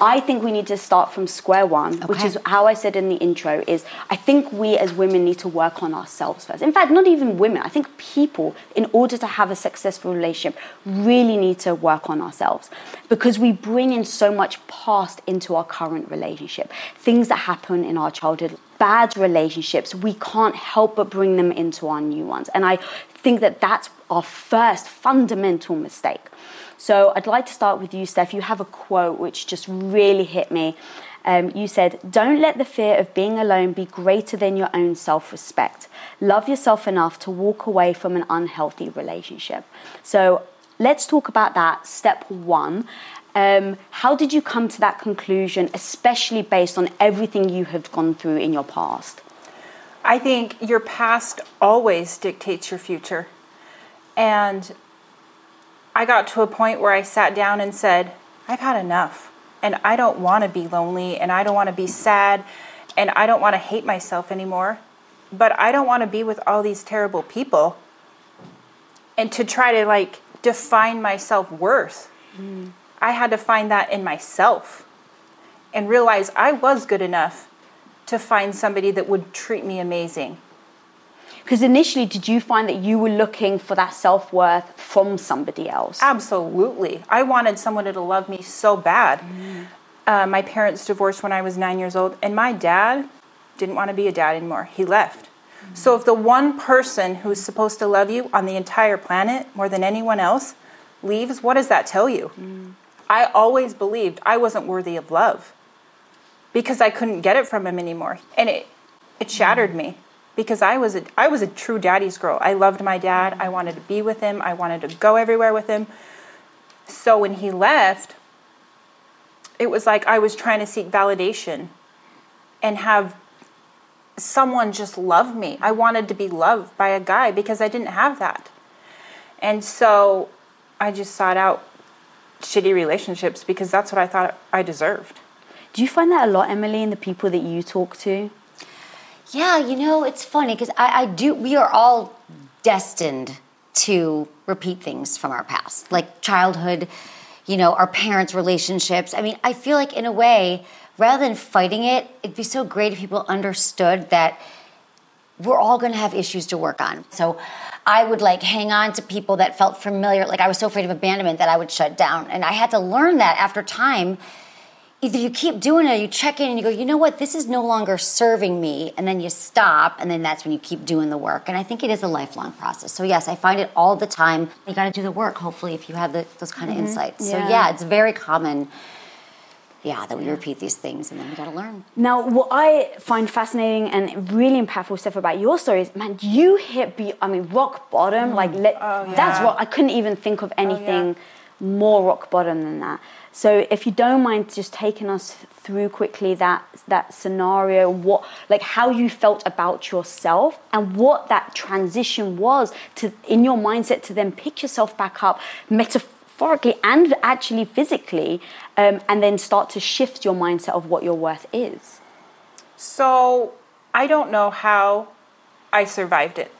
I think we need to start from square one, which is how I said in the intro, is I think we as women need to work on ourselves first. In fact, not even women. I think people, in order to have a successful relationship, really need to work on ourselves because we bring in so much past into our current relationship. Things that happen in our childhood, bad relationships, we can't help but bring them into our new ones. And I think that that's our first fundamental mistake. So I'd like to start with you, Steph. You have a quote which just really hit me. You said, "Don't let the fear of being alone be greater than your own self-respect. Love yourself enough to walk away from an unhealthy relationship." So let's talk about that, step one. How did you come to that conclusion, especially based on everything you have gone through in your past? I think your past always dictates your future. And I got to a point where I sat down and said, I've had enough, and I don't want to be lonely, and I don't want to be sad, and I don't want to hate myself anymore, but I don't want to be with all these terrible people and to try to like define my self-worth. Mm. I had to find that in myself and realize I was good enough to find somebody that would treat me amazing. Because initially, did you find that you were looking for that self-worth from somebody else? Absolutely. I wanted someone to love me so bad. Mm. My parents divorced when I was 9 years old, and my dad didn't want to be a dad anymore. He left. Mm. So if the one person who's supposed to love you on the entire planet more than anyone else leaves, what does that tell you? Mm. I always believed I wasn't worthy of love because I couldn't get it from him anymore. And it shattered me. Because I was a true daddy's girl. I loved my dad. I wanted to be with him. I wanted to go everywhere with him. So when he left, it was like I was trying to seek validation and have someone just love me. I wanted to be loved by a guy because I didn't have that. And so I just sought out shitty relationships because that's what I thought I deserved. Do you find that a lot, Emily, in the people that you talk to? Yeah, you know, it's funny because I do. We are all destined to repeat things from our past, like childhood, you know, our parents' relationships. I mean, I feel like in a way, rather than fighting it, it'd be so great if people understood that we're all going to have issues to work on. So I would like hang on to people that felt familiar. Like I was so afraid of abandonment that I would shut down. And I had to learn that after time. Either you keep doing it or you check in and you go, you know what, this is no longer serving me. And then you stop, and then that's when you keep doing the work. And I think it is a lifelong process. So, yes, I find it all the time. You got to do the work, hopefully, if you have those kind of insights. Yeah. So, yeah, it's very common, that we repeat these things, and then we got to learn. Now, what I find fascinating and really impactful stuff about your story is, man, you hit, rock bottom. Mm. That's rock. I couldn't even think of anything more rock bottom than that. So if you don't mind just taking us through quickly that scenario, how you felt about yourself and what that transition was to in your mindset to then pick yourself back up metaphorically and actually physically, and then start to shift your mindset of what your worth is. So I don't know how I survived it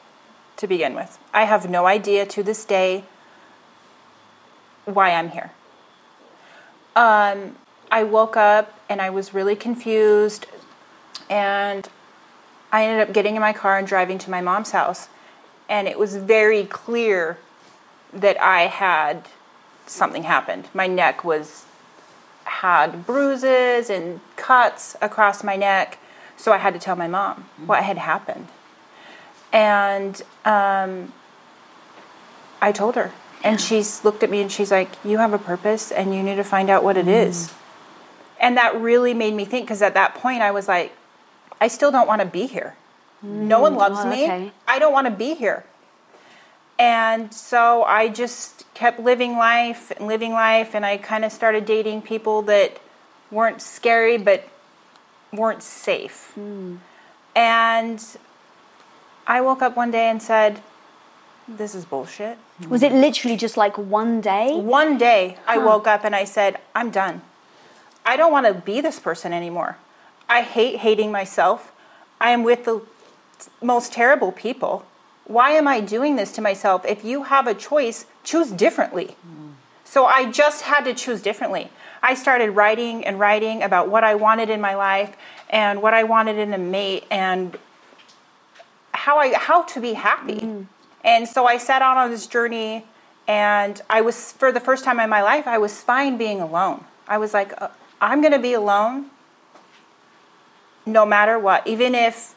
to begin with. I have no idea to this day why I'm here. I woke up and I was really confused, and I ended up getting in my car and driving to my mom's house, and it was very clear that I had something happened. My neck had bruises and cuts across my neck, so I had to tell my mom what had happened, and I told her. And she's looked at me and she's like, you have a purpose and you need to find out what it is. And that really made me think, because at that point I was like, I still don't want to be here. No one loves me. I don't want to be here. And so I just kept living life. And I kind of started dating people that weren't scary, but weren't safe. Mm. And I woke up one day and said, this is bullshit. Was it literally just like one day? One day I woke up and I said, I'm done. I don't want to be this person anymore. I hate hating myself. I am with the most terrible people. Why am I doing this to myself? If you have a choice, choose differently. So I just had to choose differently. I started writing and writing about what I wanted in my life and what I wanted in a mate and how to be happy. Mm. And so I set out on this journey, and I was, for the first time in my life, I was fine being alone. I was like, I'm going to be alone no matter what. Even if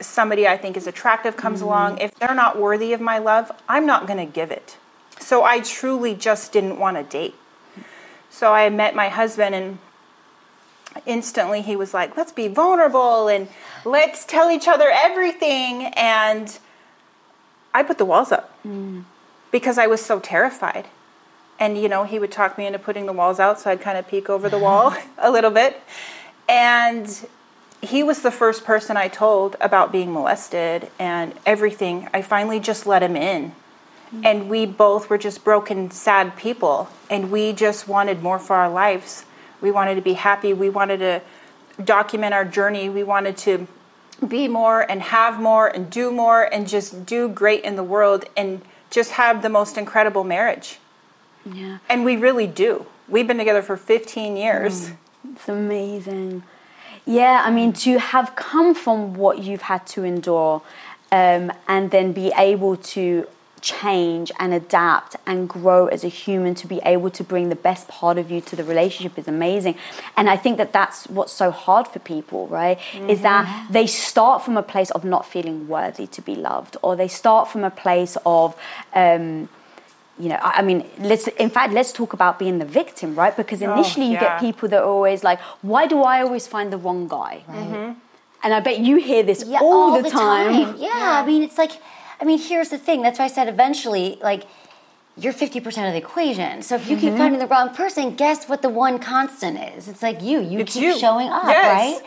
somebody I think is attractive comes along, if they're not worthy of my love, I'm not going to give it. So I truly just didn't want to date. So I met my husband, and instantly he was like, let's be vulnerable and let's tell each other everything. And I put the walls up because I was so terrified. And, you know, he would talk me into putting the walls out, so I'd kind of peek over the wall a little bit. And he was the first person I told about being molested and everything. I finally just let him in. And we both were just broken, sad people. And we just wanted more for our lives. We wanted to be happy. We wanted to document our journey. We wanted to be more and have more and do more and just do great in the world and just have the most incredible marriage. Yeah. And we really do. We've been together for 15 years. It's amazing. Yeah, I mean, to have come from what you've had to endure and then be able to change and adapt and grow as a human, to be able to bring the best part of you to the relationship is amazing. And I think that that's what's so hard for people, right? Is that they start from a place of not feeling worthy to be loved, or they start from a place of you know, I mean, let's talk about being the victim, right? Because initially you get people that are always like, why do I always find the wrong guy, right? And I bet you hear this all the time. I mean, it's like, I mean, here's the thing. That's why I said eventually, like, you're 50% of the equation. So if you keep finding the wrong person, guess what the one constant is? It's like you keep showing up, right?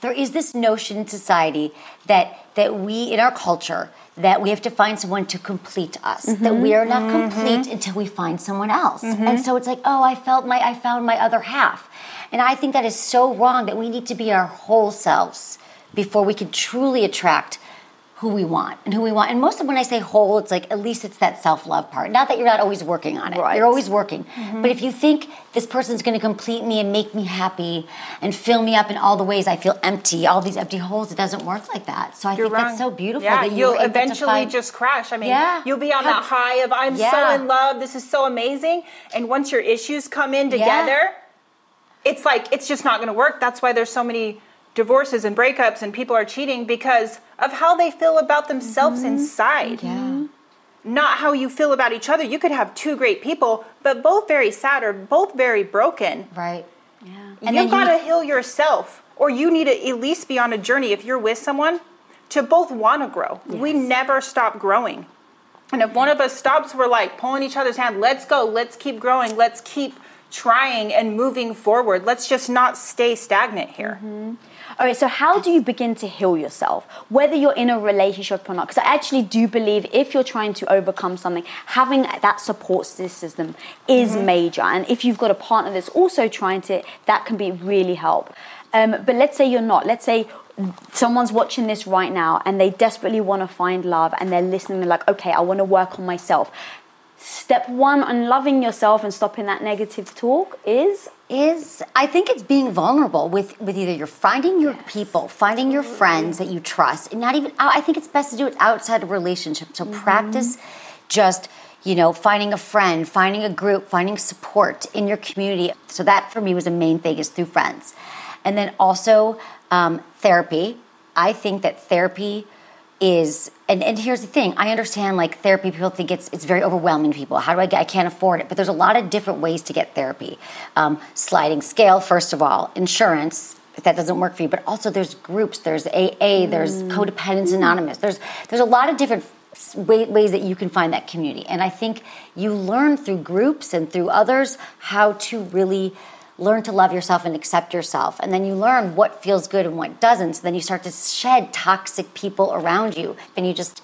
There is this notion in society that we, in our culture, that we have to find someone to complete us, that we are not complete until we find someone else. And so it's like, oh, I found my other half. And I think that is so wrong, that we need to be our whole selves before we can truly attract who we want and who we want. And most of when I say whole, it's like, at least it's that self-love part. Not that you're not always working on it. Right. You're always working. But if you think this person's going to complete me and make me happy and fill me up in all the ways I feel empty, all these empty holes, it doesn't work like that. So I think that's so beautiful. Yeah, that you'll eventually just crash. I mean, you'll be on that high of, I'm so in love, this is so amazing. And once your issues come in together, it's like, it's just not going to work. That's why there's so many divorces and breakups and people are cheating, because of how they feel about themselves inside, not how you feel about each other. You could have two great people, but both very sad or both very broken. Right. Yeah. And you've got to heal yourself, or you need to at least be on a journey, if you're with someone, to both want to grow. Yes. We never stop growing. And if one of us stops, we're like pulling each other's hand. Let's go. Let's keep growing. Let's keep trying and moving forward. Let's just not stay stagnant here. All right, so how do you begin to heal yourself, whether you're in a relationship or not? Because I actually do believe if you're trying to overcome something, having that support system is major. And if you've got a partner that's also trying to, that can be really help. But let's say you're not. Let's say someone's watching this right now and they desperately want to find love, and they're listening. They're like, okay, I want to work on myself. Step one on loving yourself and stopping that negative talk is I think it's being vulnerable with either you're finding your people, finding your friends that you trust, and not even, I think it's best to do it outside a relationship. So practice just, you know, finding a friend, finding a group, finding support in your community. So that for me was the main thing, is through friends. And then also therapy. I think that therapy is, and here's the thing, I understand, like, therapy, people think it's very overwhelming to people. How do I get, I can't afford it. But there's a lot of different ways to get therapy. Sliding scale, first of all, insurance, if that doesn't work for you, but also there's groups, there's AA, there's Codependence Anonymous, there's a lot of different ways that you can find that community. And I think you learn through groups and through others how to really learn to love yourself and accept yourself. And then you learn what feels good and what doesn't. So then you start to shed toxic people around you. And you just,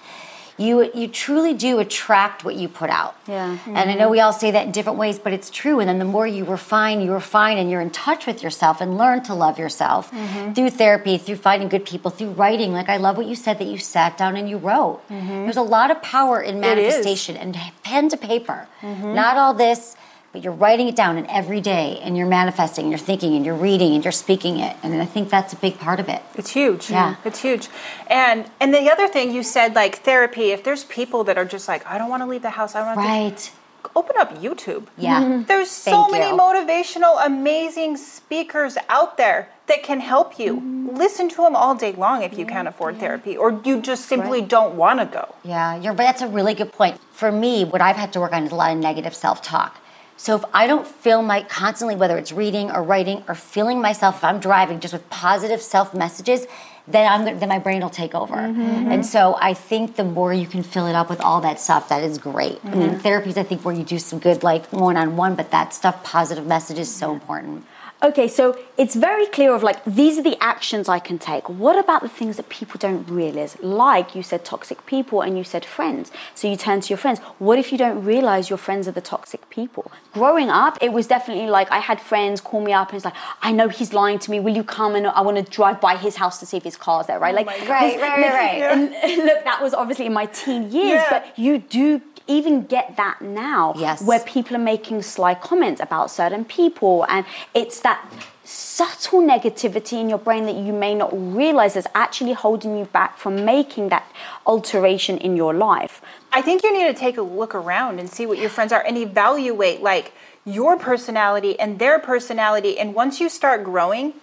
you truly do attract what you put out. Yeah. Mm-hmm. And I know we all say that in different ways, but it's true. And then the more you refine, and you're in touch with yourself and learn to love yourself through therapy, through finding good people, through writing. Like, I love what you said, that you sat down and you wrote. There's a lot of power in manifestation and pen to paper. Not all this, but you're writing it down and every day and you're manifesting and you're thinking and you're reading and you're speaking it. And I think that's a big part of it. It's huge. Yeah. It's huge. And the other thing you said, like therapy, if there's people that are just like, I don't want to leave the house. I don't want to. Open up YouTube. Yeah. Mm-hmm. There's so many motivational, amazing speakers out there that can help you. Mm-hmm. Listen to them all day long if you can't afford therapy or you just simply don't want to go. Yeah, that's a really good point. For me, what I've had to work on is a lot of negative self-talk. So if I don't fill my constantly, whether it's reading or writing or feeling myself, if I'm driving just with positive self-messages, then my brain will take over. Mm-hmm. And so I think the more you can fill it up with all that stuff, that is great. Mm-hmm. I mean, therapy is, I think, where you do some good, like, one-on-one, but that stuff, positive message is so important. Okay, so it's very clear of, like, these are the actions I can take. What about the things that people don't realize? Like, you said toxic people and you said friends. So you turn to your friends. What if you don't realize your friends are the toxic people? Growing up, it was definitely like I had friends call me up and it's like, I know he's lying to me. Will you come? And I want to drive by his house to see if his car's there, right? Like, right. Yeah. And look, that was obviously in my teen years, but you do even get that now, where people are making sly comments about certain people, and it's that subtle negativity in your brain that you may not realize is actually holding you back from making that alteration in your life. I think you need to take a look around and see what your friends are and evaluate, like, your personality and their personality, and once you start growing,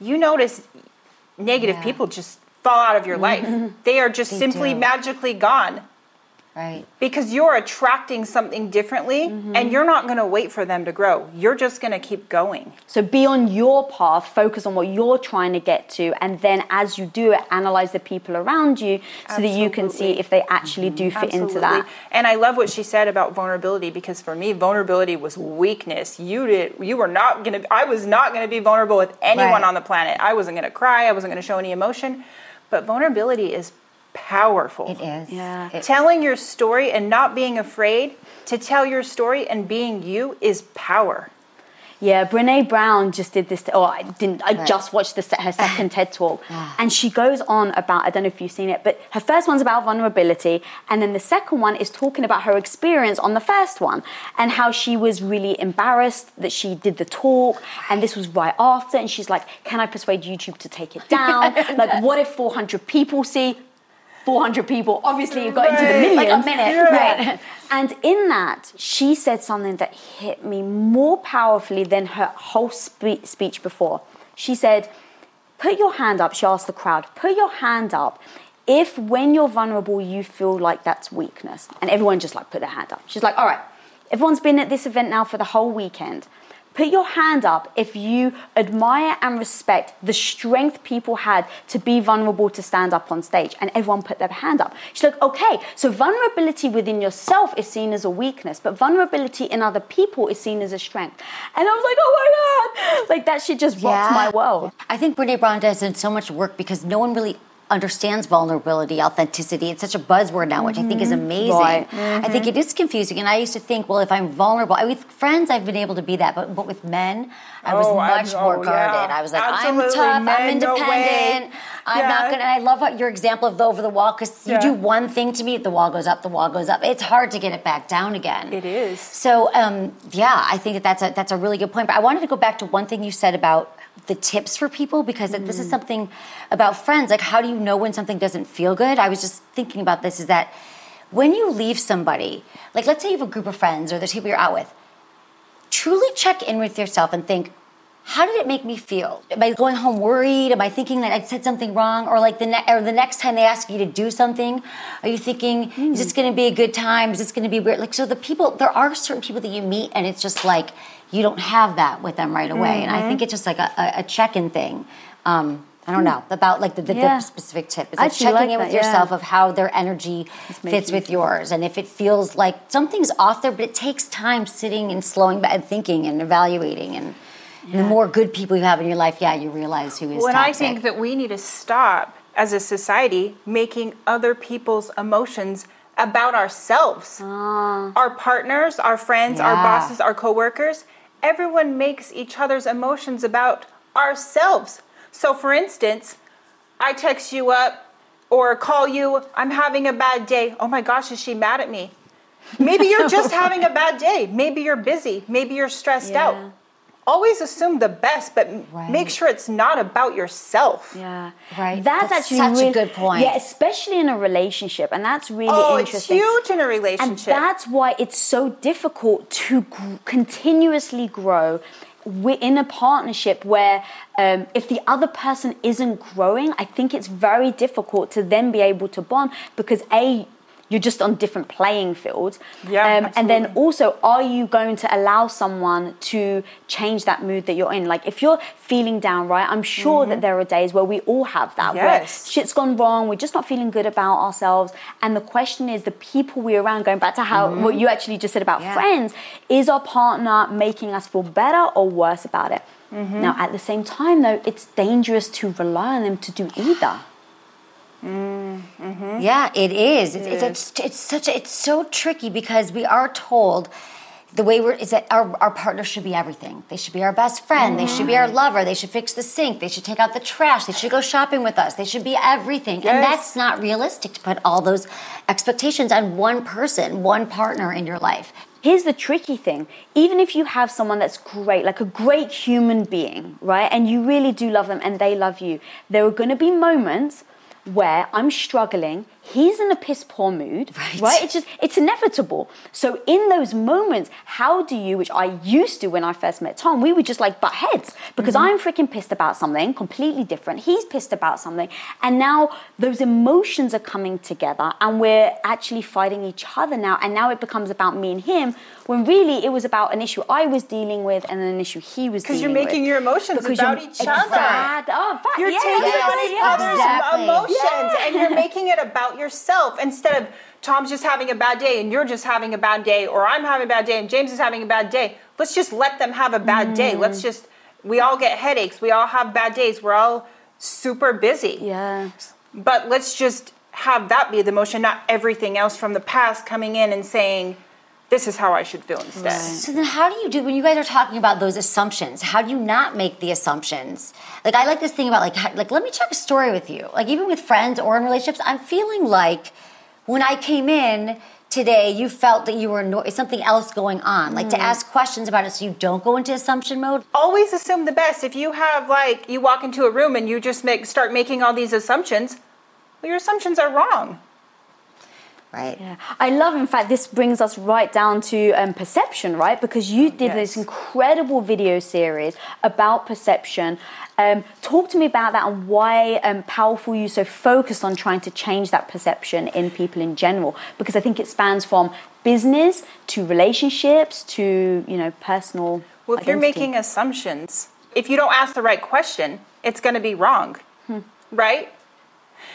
you notice negative people just fall out of your life. They are just simply magically gone. Right. Because you're attracting something differently and you're not going to wait for them to grow. You're just going to keep going. So be on your path, focus on what you're trying to get to, and then as you do it, analyze the people around you so that you can see if they actually do fit into that. And I love what she said about vulnerability, because for me, vulnerability was weakness. I was not going to be vulnerable with anyone on the planet. I wasn't going to cry. I wasn't going to show any emotion. But vulnerability is powerful. It is. Yeah. Telling your story and not being afraid to tell your story and being you is power. Yeah, Brené Brown just did this. I just watched her second TED Talk. And she goes on about, I don't know if you've seen it, but her first one's about vulnerability. And then the second one is talking about her experience on the first one and how she was really embarrassed that she did the talk. And this was right after. And she's like, can I persuade YouTube to take it down? Like, what if 400 people see? 400 people, obviously you got into the millions. Like a minute, right? And in that, she said something that hit me more powerfully than her whole speech before. She said, put your hand up. She asked the crowd, put your hand up if when you're vulnerable, you feel like that's weakness. And everyone just like put their hand up. She's like, all right, everyone's been at this event now for the whole weekend. Put your hand up if you admire and respect the strength people had to be vulnerable to stand up on stage. And everyone put their hand up. She's like, okay, so vulnerability within yourself is seen as a weakness, but vulnerability in other people is seen as a strength. And I was like, oh my God. Like, that shit just rocked my world. I think Brené Brown does so much work because no one really understands vulnerability, authenticity. It's such a buzzword now, which I think is amazing. Right. Mm-hmm. I think it is confusing. And I used to think, well, if I'm vulnerable, with friends, I've been able to be that. But with men, I was much more guarded. Yeah. I was like, absolutely. I'm tough, I'm independent. No, I'm not going to. I love your example of the over the wall, because you do one thing to me, the wall goes up. It's hard to get it back down again. It is. So, I think that's a really good point. But I wanted to go back to one thing you said about the tips for people, because this is something about friends. Like, how do you know when something doesn't feel good? I was just thinking about this, is that when you leave somebody, like, let's say you have a group of friends or there's people you're out with, truly check in with yourself and think, how did it make me feel? Am I going home worried? Am I thinking that I said something wrong? Or like the next time they ask you to do something, are you thinking, is this going to be a good time? Is this going to be weird? Like, so there are certain people that you meet and it's just like, you don't have that with them right away. Mm-hmm. And I think it's just like a check-in thing. I don't know about like the specific tip. It's like checking in with yourself of how their energy fits with yours. And if it feels like something's off there, but it takes time sitting and slowing back and thinking and evaluating. And the more good people you have in your life, you realize who is toxic. I think that we need to stop as a society making other people's emotions about ourselves. Our partners, our friends, our bosses, our coworkers. Everyone makes each other's emotions about ourselves. So for instance, I text you up or call you, I'm having a bad day. Oh my gosh, is she mad at me? Maybe you're just having a bad day. Maybe you're busy. Maybe you're stressed out. Always assume the best, but make sure it's not about yourself. Yeah, right. That's actually such a good point. Yeah, especially in a relationship, and that's really interesting. Oh, it's huge in a relationship, and that's why it's so difficult to continuously grow. We're in a partnership where if the other person isn't growing, I think it's very difficult to then be able to bond because you're just on different playing fields. And then also, are you going to allow someone to change that mood that you're in? Like if you're feeling down, right? I'm sure that there are days where we all have that, where shit's gone wrong. We're just not feeling good about ourselves. And the question is the people we're around, going back to how what you actually just said about friends, is our partner making us feel better or worse about it? Now, at the same time though, it's dangerous to rely on them to do either. Yeah, it is. It's so tricky because we are told the way we're is that our partner should be everything. They should be our best friend. They should be our lover. They should fix the sink. They should take out the trash. They should go shopping with us. They should be everything. And that's not realistic to put all those expectations on one person, one partner in your life. Here's the tricky thing. Even if you have someone that's great, like a great human being, right? And you really do love them and they love you, there are going to be moments where I'm struggling, he's in a piss poor mood, right? It's inevitable. So in those moments, how do you, which I used to when I first met Tom, we would just like butt heads because I'm freaking pissed about something completely different. He's pissed about something. And now those emotions are coming together and we're actually fighting each other now. And now it becomes about me and him when really it was about an issue I was dealing with and an issue he was dealing with. Because you're making your emotions about each other. You're taking other's emotions. And you're making it about yourself instead of Tom's just having a bad day and you're just having a bad day, or I'm having a bad day and James is having a bad day. Let's just let them have a bad day. We all get headaches. We all have bad days. We're all super busy. Yeah. But let's just have that be the emotion, not everything else from the past coming in and saying, this is how I should feel instead. Right. So then how do you do, when you guys are talking about those assumptions, how do you not make the assumptions? Like, I like this thing about like let me check a story with you. Like, even with friends or in relationships, I'm feeling like when I came in today, you felt that you were something else going on. Like, to ask questions about it so you don't go into assumption mode. Always assume the best. If you have, like, you walk into a room and you just start making all these assumptions, well, your assumptions are wrong. Right. Yeah. I love, in fact, this brings us right down to perception, right? Because you did this incredible video series about perception. Talk to me about that and why powerful you so focused on trying to change that perception in people in general. Because I think it spans from business to relationships to, personal Well, if identity. You're making assumptions, if you don't ask the right question, it's going to be wrong, right?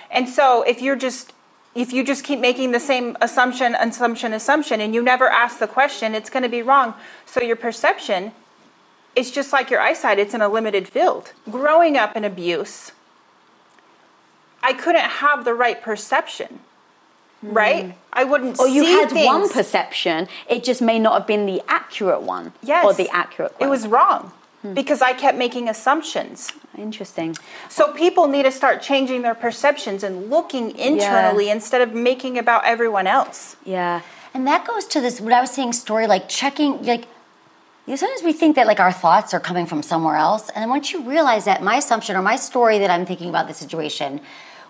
And so if you just keep making the same assumption, and you never ask the question, it's going to be wrong. So your perception is just like your eyesight. It's in a limited field. Growing up in abuse, I couldn't have the right perception, right? I wouldn't see things. Or you had one perception. It just may not have been the accurate one or the accurate one. It was wrong because I kept making assumptions. Interesting. So people need to start changing their perceptions and looking internally instead of making about everyone else. Yeah. And that goes to this, what I was saying, story, like checking, sometimes we think that our thoughts are coming from somewhere else. And then once you realize that my assumption or my story that I'm thinking about the situation,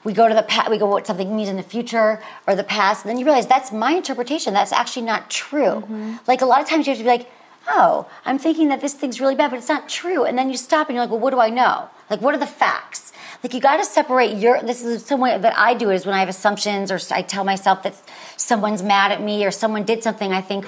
we go to the past, we go what something means in the future or the past. And then you realize that's my interpretation. That's actually not true. Like, a lot of times you have to be like, oh, I'm thinking that this thing's really bad, but it's not true. And then you stop and you're like, well, what do I know? Like, what are the facts? Like, you got to separate this is some way that I do it, is when I have assumptions or I tell myself that someone's mad at me or someone did something, I think,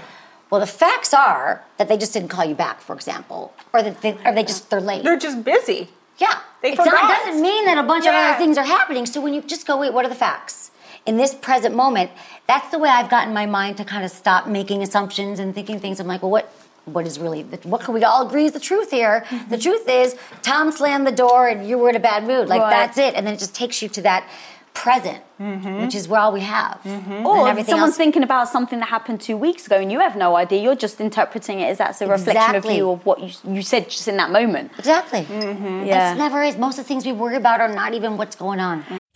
well, the facts are that they just didn't call you back, for example, or that they're late. They're just busy. Yeah. It doesn't mean that a bunch of other things are happening. So when you just go, wait, what are the facts? In this present moment, that's the way I've gotten my mind to kind of stop making assumptions and thinking things. I'm like, well, what can we all agree is the truth here? The truth is Tom slammed the door and you were in a bad mood. Like, that's it. And then it just takes you to that present, which is where all we have. Or if someone's thinking about something that happened 2 weeks ago and you have no idea, you're just interpreting it as that's a reflection of you, of what you said just in that moment. Exactly. It never is. Most of the things we worry about are not even what's going on.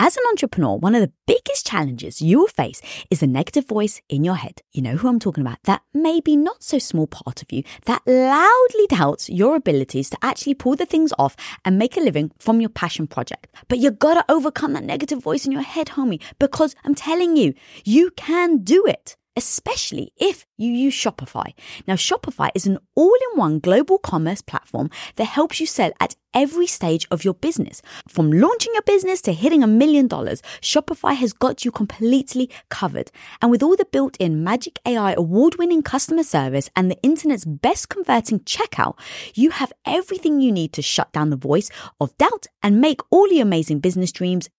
As an entrepreneur, one of the biggest challenges you will face is the negative voice in your head. You know who I'm talking about, that maybe not so small part of you that loudly doubts your abilities to actually pull the things off and make a living from your passion project. But you gotta overcome that negative voice in your head, homie, because I'm telling you, you can do it. Especially if you use Shopify. Now, Shopify is an all-in-one global commerce platform that helps you sell at every stage of your business. From launching your business to hitting $1 million, Shopify has got you completely covered. And with all the built-in Magic AI award-winning customer service and the internet's best converting checkout, you have everything you need to shut down the voice of doubt and make all your amazing business dreams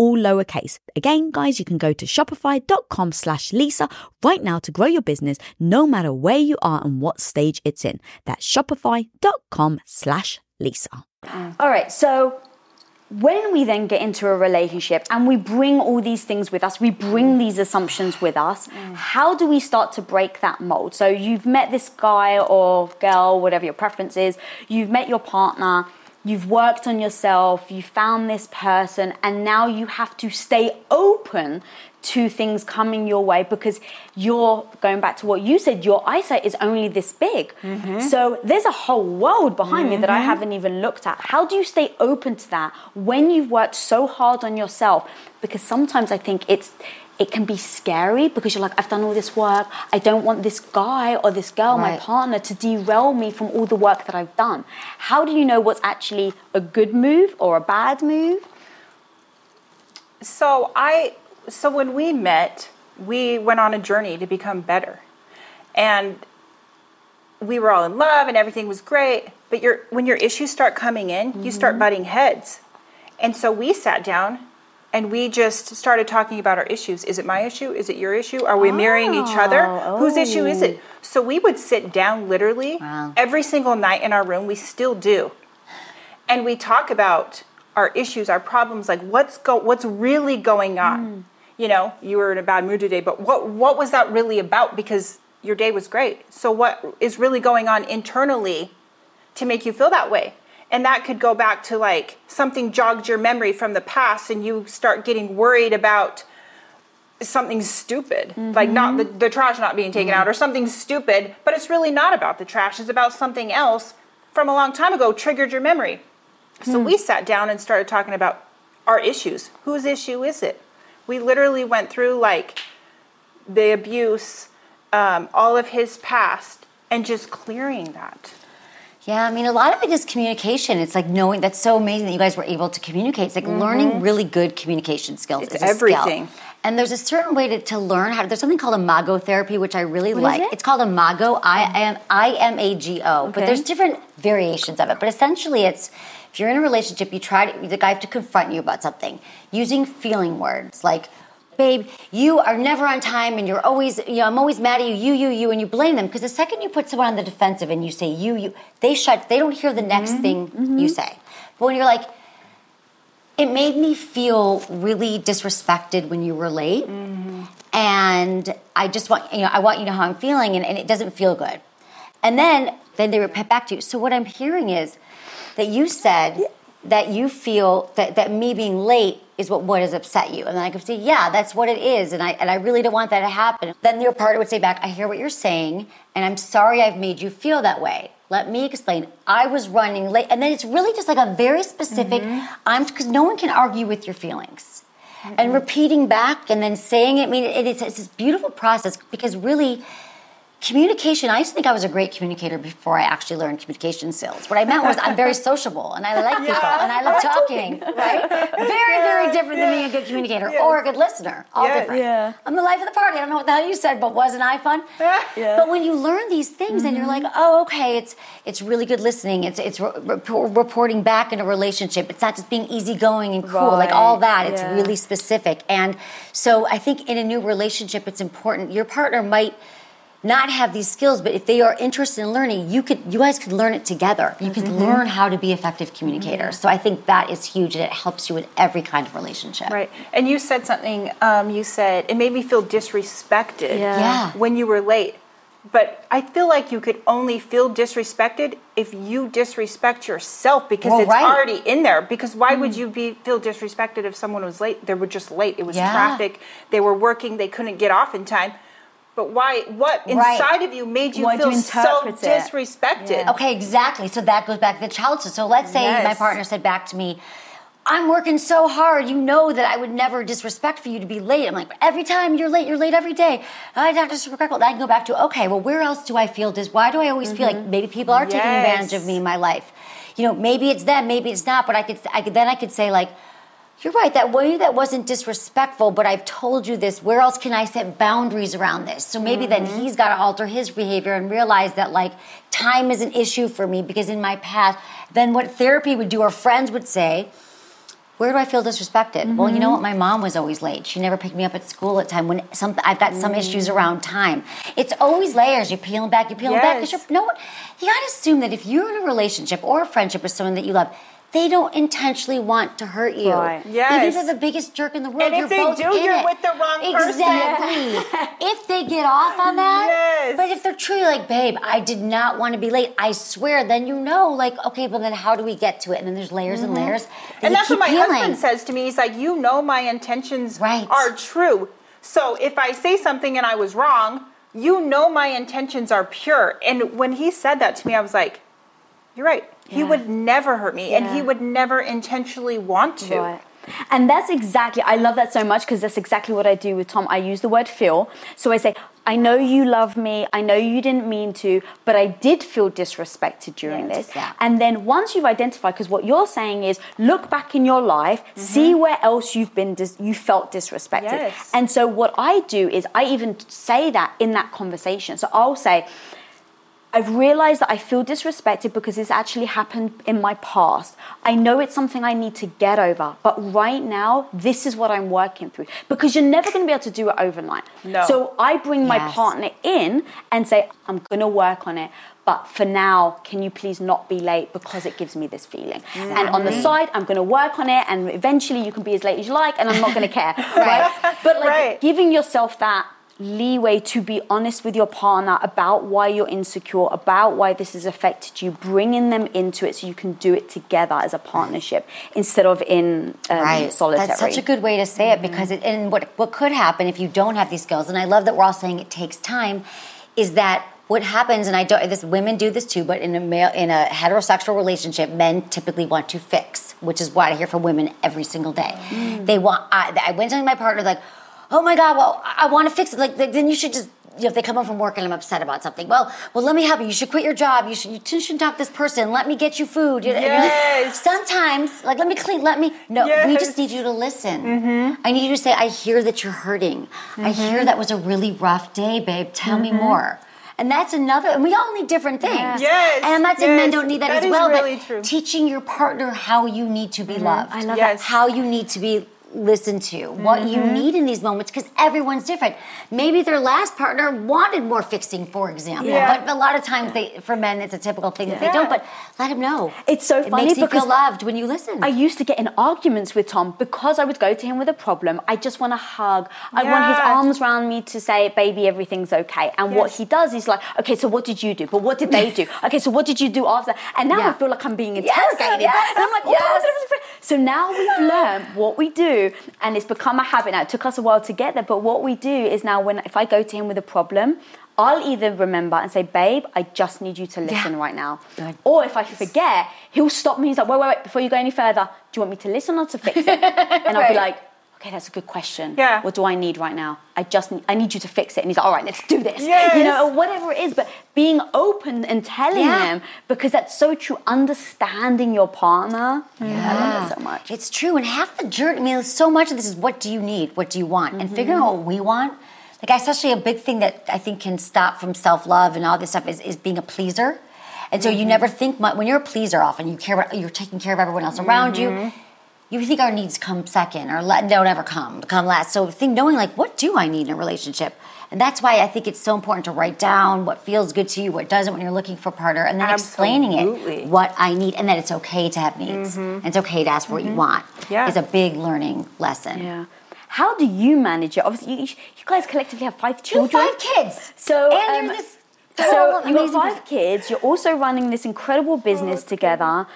all lowercase. Again, guys, you can go to shopify.com/Lisa right now to grow your business, no matter where you are and what stage it's in. That's shopify.com/Lisa. All right. So when we then get into a relationship and we bring all these things with us, we bring these assumptions with us, how do we start to break that mold? So you've met this guy or girl, whatever your preference is, you've met your partner, you've worked on yourself, you found this person, and now you have to stay open to things coming your way because you're, going back to what you said, your eyesight is only this big. Mm-hmm. So there's a whole world behind me that I haven't even looked at. How do you stay open to that when you've worked so hard on yourself? Because sometimes I think it can be scary because you're like, I've done all this work. I don't want this guy or this girl, my partner, to derail me from all the work that I've done. How do you know what's actually a good move or a bad move? So when we met, we went on a journey to become better. And we were all in love and everything was great. But when your issues start coming in, you start butting heads. And so we sat down and we just started talking about our issues. Is it my issue? Is it your issue? Are we mirroring each other? Whose issue is it? So we would sit down literally every single night in our room. We still do. And we talk about our issues, our problems, like what's really going on. You know, you were in a bad mood today, but what was that really about? Because your day was great. So what is really going on internally to make you feel that way? And that could go back to like something jogged your memory from the past and you start getting worried about something stupid, like not the trash not being taken out or something stupid, but it's really not about the trash. It's about something else from a long time ago triggered your memory. So we sat down and started talking about our issues. Whose issue is it? We literally went through like the abuse, all of his past and just clearing that. Yeah, I mean, a lot of it is communication. It's like knowing, that's so amazing that you guys were able to communicate. It's like learning really good communication skills. It's everything. Skill. And there's a certain way to learn how to, there's something called Imago therapy, which I really like. It's called Imago, I-M-A-G-O. Okay. But there's different variations of it. But essentially it's, if you're in a relationship, you try to, the guy has to confront you about something using feeling words like, babe, you are never on time and you're always, you know, I'm always mad at you, and you blame them. Because the second you put someone on the defensive and you say you, they don't hear the next thing you say. But when you're like, it made me feel really disrespected when you were late. And I just want, you know, I want you to know how I'm feeling, and it doesn't feel good. And then they repent back to you. So what I'm hearing is that you said that you feel that me being late is what has upset you. And I could say, yeah, that's what it is. And I really don't want that to happen. Then your partner would say back, I hear what you're saying, and I'm sorry I've made you feel that way. Let me explain. I was running late. And then it's really just like a very specific, because no one can argue with your feelings. And repeating back and then saying it. I mean, it's this beautiful process, because really communication, I used to think I was a great communicator before I actually learned communication skills. What I meant was I'm very sociable and I like people and I love talking, right? Very different than being a good communicator or a good listener. All different. Yeah. I'm the life of the party. I don't know what the hell you said, but wasn't I fun? But when you learn these things and you're like, oh, okay, it's really good listening. It's reporting back in a relationship. It's not just being easygoing and cool, like all that. It's really specific. And so I think in a new relationship, it's important. Your partner might not have these skills, but if they are interested in learning, you guys could learn it together. You could learn how to be effective communicators. So I think that is huge, and it helps you in every kind of relationship. Right. And you said something, you said, it made me feel disrespected when you were late. But I feel like you could only feel disrespected if you disrespect yourself, because it's already in there. Because why would you feel disrespected if someone was late? They were just late. It was traffic. They were working. they couldn't get off in time. But why? What inside of you made you feel so disrespected? Yeah. Okay, exactly. So that goes back to the childhood. So let's say my partner said back to me, I'm working so hard. You know that I would never disrespect for you to be late. I'm like, every time you're late every day. I'm not disrespectful. I can go back to, okay, well, where else do I feel this? Why do I always feel like maybe people are taking advantage of me in my life? You know, maybe it's them, maybe it's not. But I could say like, you're right, that wasn't disrespectful, but I've told you this. Where else can I set boundaries around this? So maybe then he's got to alter his behavior and realize that, like, time is an issue for me, because in my past, then what therapy would do or friends would say, where do I feel disrespected? Well, you know what? My mom was always late. She never picked me up at school at time. I've got some issues around time. It's always layers. You're peeling back. You got to assume that if you're in a relationship or a friendship with someone that you love, they don't intentionally want to hurt you. Right. Yes. Even if they're the biggest jerk in the world, you're both in it. And if they do, you're with the wrong person. Exactly. If they get off on that. Yes. But if they're truly like, babe, I did not want to be late, I swear, then you know, like, okay, but then how do we get to it? And then there's layers and layers. And that's what my husband says to me. He's like, you know my intentions are true. So if I say something and I was wrong, you know my intentions are pure. And when he said that to me, I was like, you're right. He would never hurt me, and he would never intentionally want to. Right. And that's exactly, I love that so much, because that's exactly what I do with Tom. I use the word feel. So I say, I know you love me, I know you didn't mean to, but I did feel disrespected during this. Yeah. And then once you've identified, because what you're saying is, look back in your life, see where else you've been, you felt disrespected. Yes. And so what I do is, I even say that in that conversation. So I'll say, I've realized that I feel disrespected because this actually happened in my past. I know it's something I need to get over, but right now, this is what I'm working through, because you're never going to be able to do it overnight. No. So I bring my partner in and say, I'm going to work on it, but for now, can you please not be late, because it gives me this feeling. Exactly. And on the side, I'm going to work on it, and eventually you can be as late as you like, and I'm not going to care. Right? But like giving yourself that leeway to be honest with your partner about why you're insecure, about why this has affected you, bringing them into it so you can do it together as a partnership instead of in solitary. That's such a good way to say it, because what could happen if you don't have these skills, and I love that we're all saying it takes time, is that what happens, and women do this too, but in a heterosexual relationship, men typically want to fix, which is what I hear from women every single day. They want. I went to my partner like, oh my God, well, I want to fix it. Like, then you should just you know, if they come home from work and I'm upset about something, well, let me help you. You should quit your job. You shouldn't talk to this person. Let me get you food. Yes. Sometimes, like, let me clean. No, yes. We just need you to listen. Mm-hmm. I need you to say, I hear that you're hurting. Mm-hmm. I hear that was a really rough day, babe. Tell mm-hmm. me more. And that's another, and we all need different things. Yes. And I'm not saying men don't need that as well, really, but true. Teaching your partner how you need to be mm-hmm. loved. I love yes. that. How you need to be listened to, mm-hmm. what you need in these moments, because everyone's different. Maybe their last partner wanted more fixing, for example. Yeah. But a lot of times, for men, it's a typical thing that they don't, but let them know. It's so funny. It makes you feel loved when you listen. I used to get in arguments with Tom because I would go to him with a problem. I just want a hug. I want his arms around me to say, baby, everything's okay. And what he does is like, okay, so what did you do? But what did they do? Okay, so what did you do after? And now I feel like I'm being interrogated. Yes. And I'm like, oh, so now we've learned what we do. And it's become a habit now. It took us a while to get there, but what we do is now if I go to him with a problem, I'll either remember and say, babe, I just need you to listen right now. God. Or if I forget, he'll stop me. He's like, wait, before you go any further, do you want me to listen or to fix it? And I'll be like, okay, that's a good question. Yeah. What do I need right now? I need you to fix it. And he's like, all right, let's do this. Yes. You know, or whatever it is. But being open and telling him, because that's so true. Understanding your partner. Yeah. I love that so much. It's true. And half the journey, I mean, so much of this is what do you need? What do you want? Mm-hmm. And figuring out what we want. Like, especially a big thing that I think can stop from self-love and all this stuff is being a pleaser. And so you never think much. When you're a pleaser, often you care about, you're taking care of everyone else around you. You think our needs come second, or don't ever come last. So knowing, like, what do I need in a relationship? And that's why I think it's so important to write down what feels good to you, what doesn't when you're looking for a partner, and then explaining it, what I need, and that it's okay to have needs. Mm-hmm. And it's okay to ask for what you want. Yeah. It's a big learning lesson. Yeah. How do you manage it? Obviously, you guys collectively have 5 children. You have 5 kids. So, and you're this... So you have 5 kids. You're also running this incredible business together.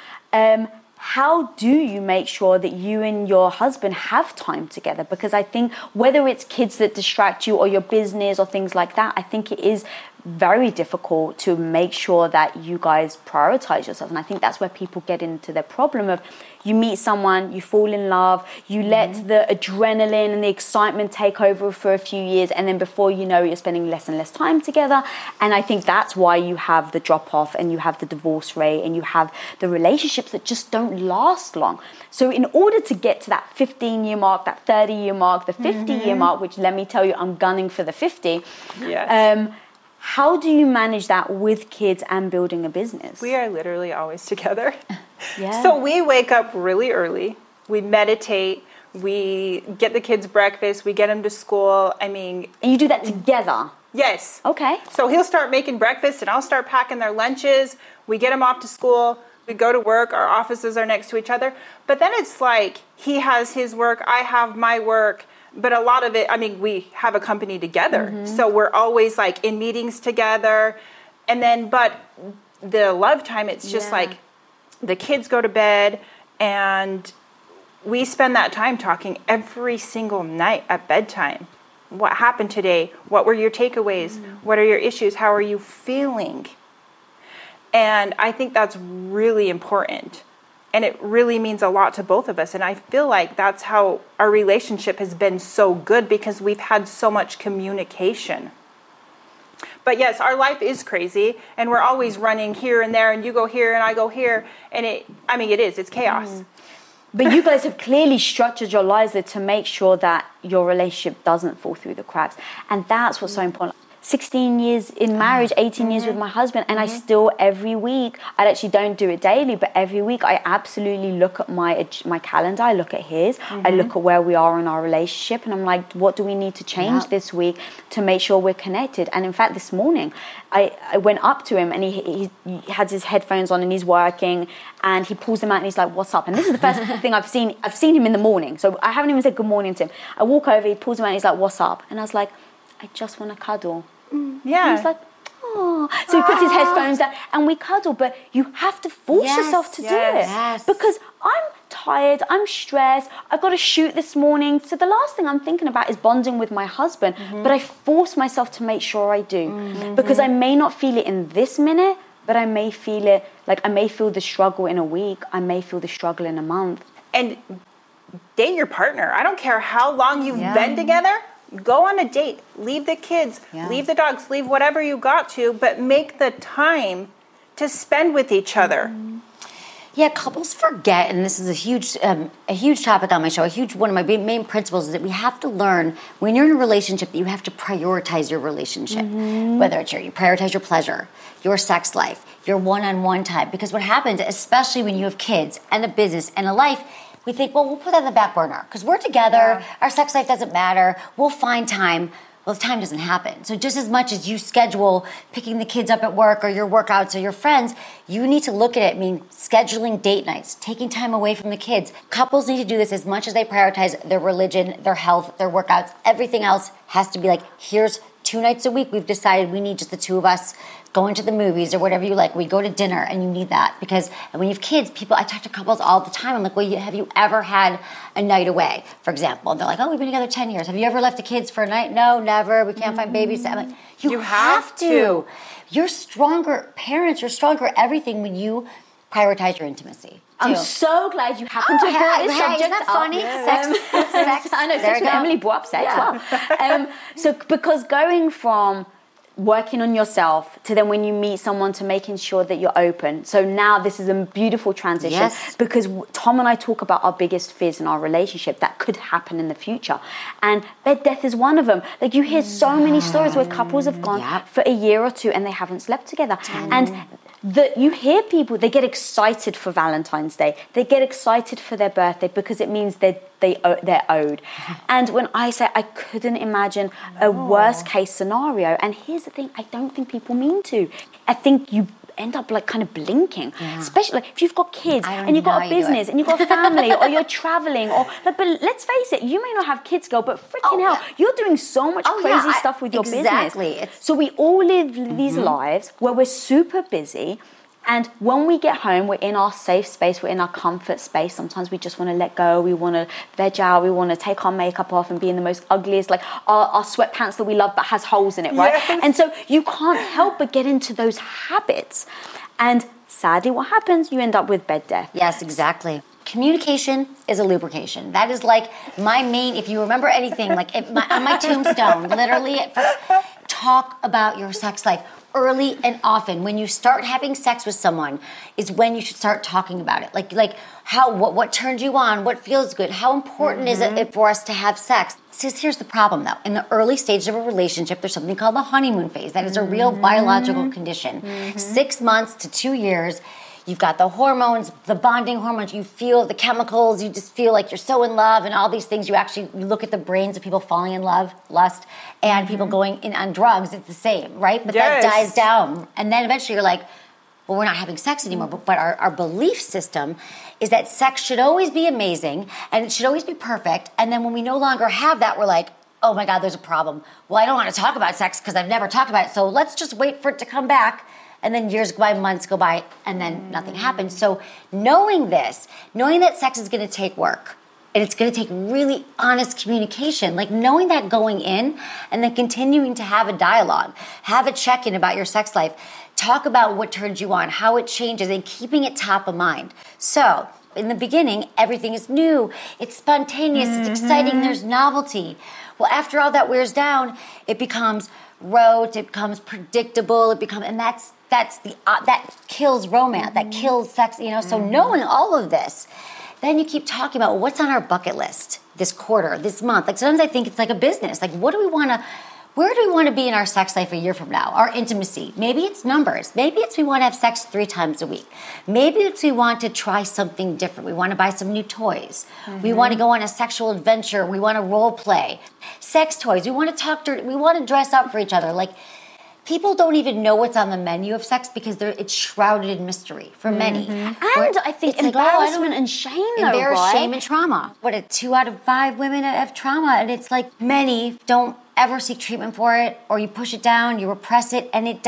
How do you make sure that you and your husband have time together? Because I think whether it's kids that distract you or your business or things like that, I think it is very difficult to make sure that you guys prioritize yourself. And I think that's where people get into their problem of you meet someone, you fall in love, you let the adrenaline and the excitement take over for a few years. And then before you know it, you're spending less and less time together. And I think that's why you have the drop off and you have the divorce rate and you have the relationships that just don't last long. So in order to get to that 15-year mark, that 30-year mark, the 50-year mark, which let me tell you, I'm gunning for the 50. Yes. How do you manage that with kids and building a business? We are literally always together. So we wake up really early. We meditate. We get the kids breakfast. We get them to school. I mean... And you do that together? Yes. Okay. So he'll start making breakfast and I'll start packing their lunches. We get them off to school. We go to work. Our offices are next to each other. But then it's like he has his work. I have my work. But a lot of it, I mean, we have a company together. Mm-hmm. So we're always like in meetings together. And then, but the love time, it's just like the kids go to bed and we spend that time talking every single night at bedtime. What happened today? What were your takeaways? Mm-hmm. What are your issues? How are you feeling? And I think that's really important. And it really means a lot to both of us. And I feel like that's how our relationship has been so good because we've had so much communication. But yes, our life is crazy. And we're always running here and there. And you go here and I go here. And it's chaos. Mm. But you guys have clearly structured your lives there to make sure that your relationship doesn't fall through the cracks. And that's what's so important. 16 years in marriage, 18 years with my husband, and I still every week, I actually don't do it daily, but every week I absolutely look at my calendar, I look at his, I look at where we are in our relationship, and I'm like, what do we need to change this week to make sure we're connected? And in fact, this morning, I went up to him, and he had his headphones on, and he's working, and he pulls them out, and he's like, what's up? And this is the first thing I've seen him in the morning, so I haven't even said good morning to him. I walk over, he pulls them out, and he's like, what's up? And I was like, I just want to cuddle. Yeah. And he's like, oh. So he puts his headphones down and we cuddle. But you have to force yourself to do it. Yes. Because I'm tired. I'm stressed. I've got to shoot this morning. So the last thing I'm thinking about is bonding with my husband. Mm-hmm. But I force myself to make sure I do. Mm-hmm. Because I may not feel it in this minute, but I may feel it. Like I may feel the struggle in a week. I may feel the struggle in a month. And date your partner. I don't care how long you've been together. Go on a date. Leave the kids. Yeah. Leave the dogs. Leave whatever you got to, but make the time to spend with each other. Mm-hmm. Yeah, couples forget, and this is a huge topic on my show. One of my main principles is that we have to learn when you're in a relationship that you have to prioritize your relationship, mm-hmm. whether it's you prioritize your pleasure, your sex life, your one-on-one time. Because what happens, especially when you have kids and a business and a life, we think, well, we'll put that on the back burner because we're together. Yeah. Our sex life doesn't matter. We'll find time. Well, time doesn't happen. So just as much as you schedule picking the kids up at work or your workouts or your friends, you need to look at it. I mean, scheduling date nights, taking time away from the kids. Couples need to do this as much as they prioritize their religion, their health, their workouts. Everything else has to be like, here's 2 nights a week. We've decided we need just the 2 of us going to the movies or whatever you like. We go to dinner, and you need that because when you have kids, people, I talk to couples all the time. I'm like, well, have you ever had a night away, for example? And they're like, oh, we've been together 10 years. Have you ever left the kids for a night? No, never. We can't find babies. I'm like, you have to. You're stronger parents. You're stronger at everything when you prioritize your intimacy. I'm so glad you happened to bring this subject up. Isn't that funny? Sex. I know, sex with Emily Boop, sex. Yeah. Wow. So because going from working on yourself to then when you meet someone to making sure that you're open. So now this is a beautiful transition because Tom and I talk about our biggest fears in our relationship that could happen in the future. And bed death is one of them. Like you hear so many stories where couples have gone for a year or 2 and they haven't slept together. And you hear people, they get excited for Valentine's Day. They get excited for their birthday because it means they're owed. And when I say I couldn't imagine a worst case scenario, and here's the thing, I don't think people mean to. I think you end up like kind of blinking, especially like, if you've got kids and you've got a business and you've got a family or you're traveling or but let's face it, you may not have kids, girl, but freaking hell, you're doing so much crazy stuff with your business. So we all live these lives where we're super busy. And when we get home, we're in our safe space, we're in our comfort space. Sometimes we just want to let go, we want to veg out, we want to take our makeup off and be in the most ugliest, like our sweatpants that we love but has holes in it, right? Yes. And so you can't help but get into those habits. And sadly, what happens? You end up with bed death. Yes, exactly. Communication is a lubrication. That is like my main, if you remember anything, like on my tombstone, literally, talk about your sex life. Early and often, when you start having sex with someone, is when you should start talking about it. Like how what turned you on, what feels good, how important is it for us to have sex? Says here's the problem though. In the early stages of a relationship, there's something called the honeymoon phase. That is a real biological condition. 6 months to 2 years. You've got the hormones, the bonding hormones. You feel the chemicals. You just feel like you're so in love and all these things. You look at the brains of people falling in love, lust, and people going in on drugs. It's the same, right? But that dies down. And then eventually you're like, well, we're not having sex anymore. But our belief system is that sex should always be amazing and it should always be perfect. And then when we no longer have that, we're like, oh my God, there's a problem. Well, I don't want to talk about sex because I've never talked about it. So let's just wait for it to come back. And then years go by, months go by, and then nothing happens. So knowing this, knowing that sex is going to take work, and it's going to take really honest communication, like knowing that going in and then continuing to have a dialogue, have a check-in about your sex life, talk about what turns you on, how it changes, and keeping it top of mind. So in the beginning, everything is new. It's spontaneous. It's exciting. There's novelty. Well, after all that wears down, it becomes rote. It becomes predictable. And that kills romance. That kills sex. You know. So knowing all of this, then you keep talking about what's on our bucket list this quarter, this month. Like sometimes I think it's like a business. Like what do we want to? Where do we want to be in our sex life a year from now? Our intimacy. Maybe it's numbers. Maybe it's we want to have sex 3 times a week. Maybe it's we want to try something different. We want to buy some new toys. We want to go on a sexual adventure. We want to role play. Sex toys. We want to talk dirty. We want to dress up for each other. Like people don't even know what's on the menu of sex because it's shrouded in mystery for many. And I think it's embarrassment and shame, though, shame and trauma. What, 2 out of 5 women have trauma, and it's like many don't ever seek treatment for it, or you push it down, you repress it, and it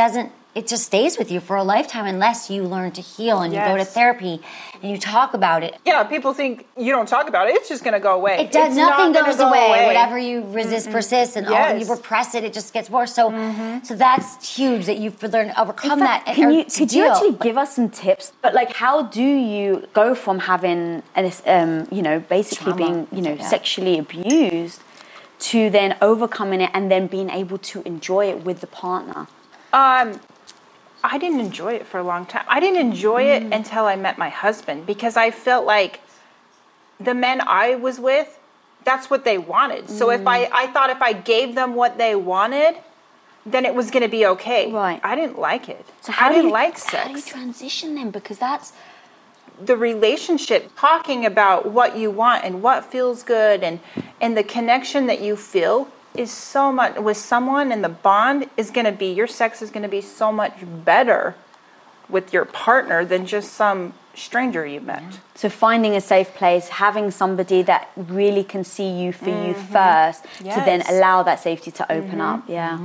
just stays with you for a lifetime unless you learn to heal and you go to therapy and you talk about it. Yeah, people think you don't talk about it, it's just going to go away. It does. Nothing goes away. Whatever you resist persists, and all you repress it, it just gets worse. So so that's huge that you've learned to overcome that. Could you actually give us some tips? But like, how do you go from having, basically trauma, being sexually abused to then overcoming it and then being able to enjoy it with the partner? I didn't enjoy it for a long time. I didn't enjoy it until I met my husband, because I felt like the men I was with, that's what they wanted. So if I thought if I gave them what they wanted, then it was going to be okay. Right. I didn't like it. So how do you like sex? How do you transition then? Because that's the relationship, talking about what you want and what feels good, and the connection that you feel is so much with someone, and the bond is going to be, your sex is going to be so much better with your partner than just some stranger you met. Yeah. So finding a safe place, having somebody that really can see you for you first, yes, to then allow that safety to open up. Yeah.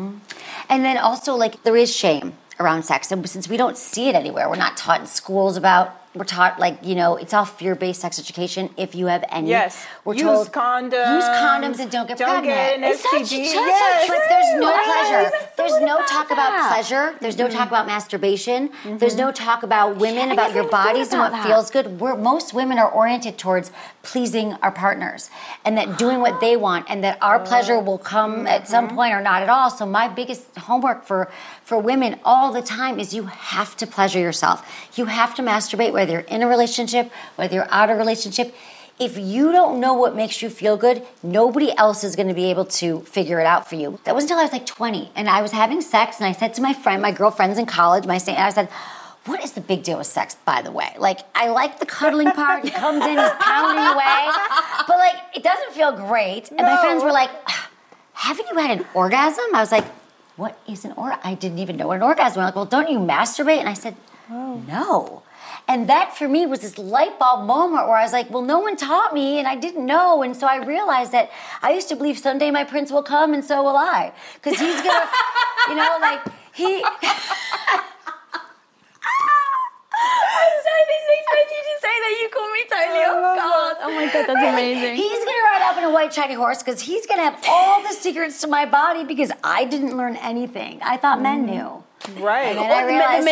And then also, like, there is shame around sex, and since we don't see it anywhere, we're not taught in schools about, we're taught, like, you know, it's all fear-based sex education, if you have any. Yes. We're told, use condoms. Use condoms and don't get pregnant. Don't get an STD. It's such true. There's no pleasure. There's no talk about pleasure. There's no talk about masturbation. There's no talk about women, about your bodies and what feels good. Most women are oriented towards pleasing our partners and that doing what they want, and that our pleasure will come at some point or not at all. So my biggest homework for women all the time is you have to pleasure yourself. You have to masturbate, whether you're in a relationship, whether you're out of a relationship. If you don't know what makes you feel good, nobody else is going to be able to figure it out for you. That wasn't until I was like 20, and I was having sex, and I said to my friend, my girlfriends in college, I said, what is the big deal with sex, by the way? Like, I like the cuddling part. He comes in, he's pounding away. But, like, it doesn't feel great. And my friends were like, haven't you had an orgasm? I was like, what is an orgasm? I didn't even know what an orgasm was. Like, well, don't you masturbate? And I said, no. And that, for me, was this light bulb moment where I was like, well, no one taught me, and I didn't know. And so I realized that I used to believe someday my prince will come, and so will I. Because he's going to, you know, like, he... I'm so disappointed you to say that you call me totally off guard. Oh my God, that's amazing. He's going to ride up on a white shiny horse because he's going to have all the secrets to my body because I didn't learn anything. I thought men knew. Right. And I realized,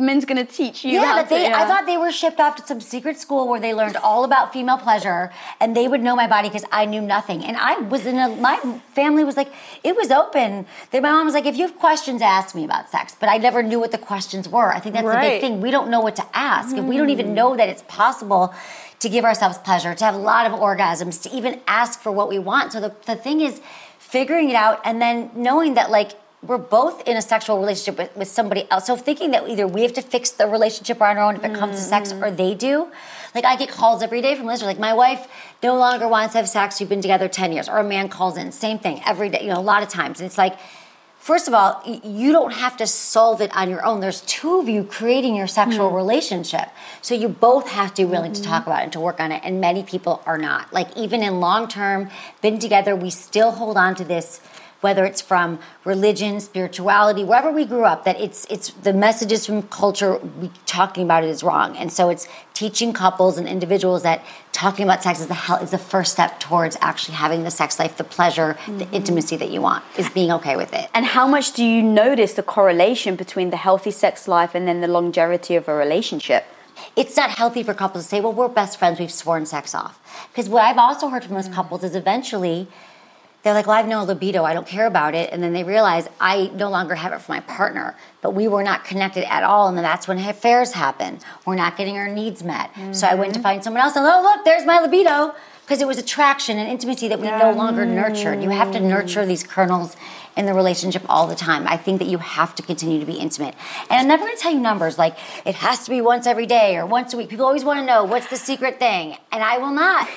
men's going to teach you how to. Yeah, I thought they were shipped off to some secret school where they learned all about female pleasure and they would know my body because I knew nothing. And I was my family was like, it was open. My mom was like, if you have questions, ask me about sex. But I never knew what the questions were. I think that's the big thing. We don't know what to ask. And we don't even know that it's possible to give ourselves pleasure, to have a lot of orgasms, to even ask for what we want. So the thing is figuring it out and then knowing that, like, we're both in a sexual relationship with somebody else. So thinking that either we have to fix the relationship on our own if it comes to sex, or they do. Like, I get calls every day from listeners. Like, my wife no longer wants to have sex. You've been together 10 years. Or a man calls in. Same thing every day, you know, a lot of times. And it's like, first of all, you don't have to solve it on your own. There's two of you creating your sexual relationship. So you both have to be willing to talk about it and to work on it. And many people are not. Like, even in long-term, been together, we still hold on to this, whether it's from religion, spirituality, wherever we grew up, that it's the messages from culture, talking about it is wrong. And so it's teaching couples and individuals that talking about sex is the first step towards actually having the sex life, the pleasure, the intimacy that you want, is being okay with it. And how much do you notice the correlation between the healthy sex life and then the longevity of a relationship? It's not healthy for couples to say, well, we're best friends, we've sworn sex off. Because what I've also heard from most couples is eventually... they're like, well, I have no libido. I don't care about it. And then they realize I no longer have it for my partner, but we were not connected at all. And then that's when affairs happen. We're not getting our needs met. So I went to find someone else and, oh, look, there's my libido. Because it was attraction and intimacy that we no longer nurtured. You have to nurture these kernels in the relationship all the time. I think that you have to continue to be intimate. And I'm never going to tell you numbers. Like, it has to be once every day or once a week. People always want to know, what's the secret thing? And I will not.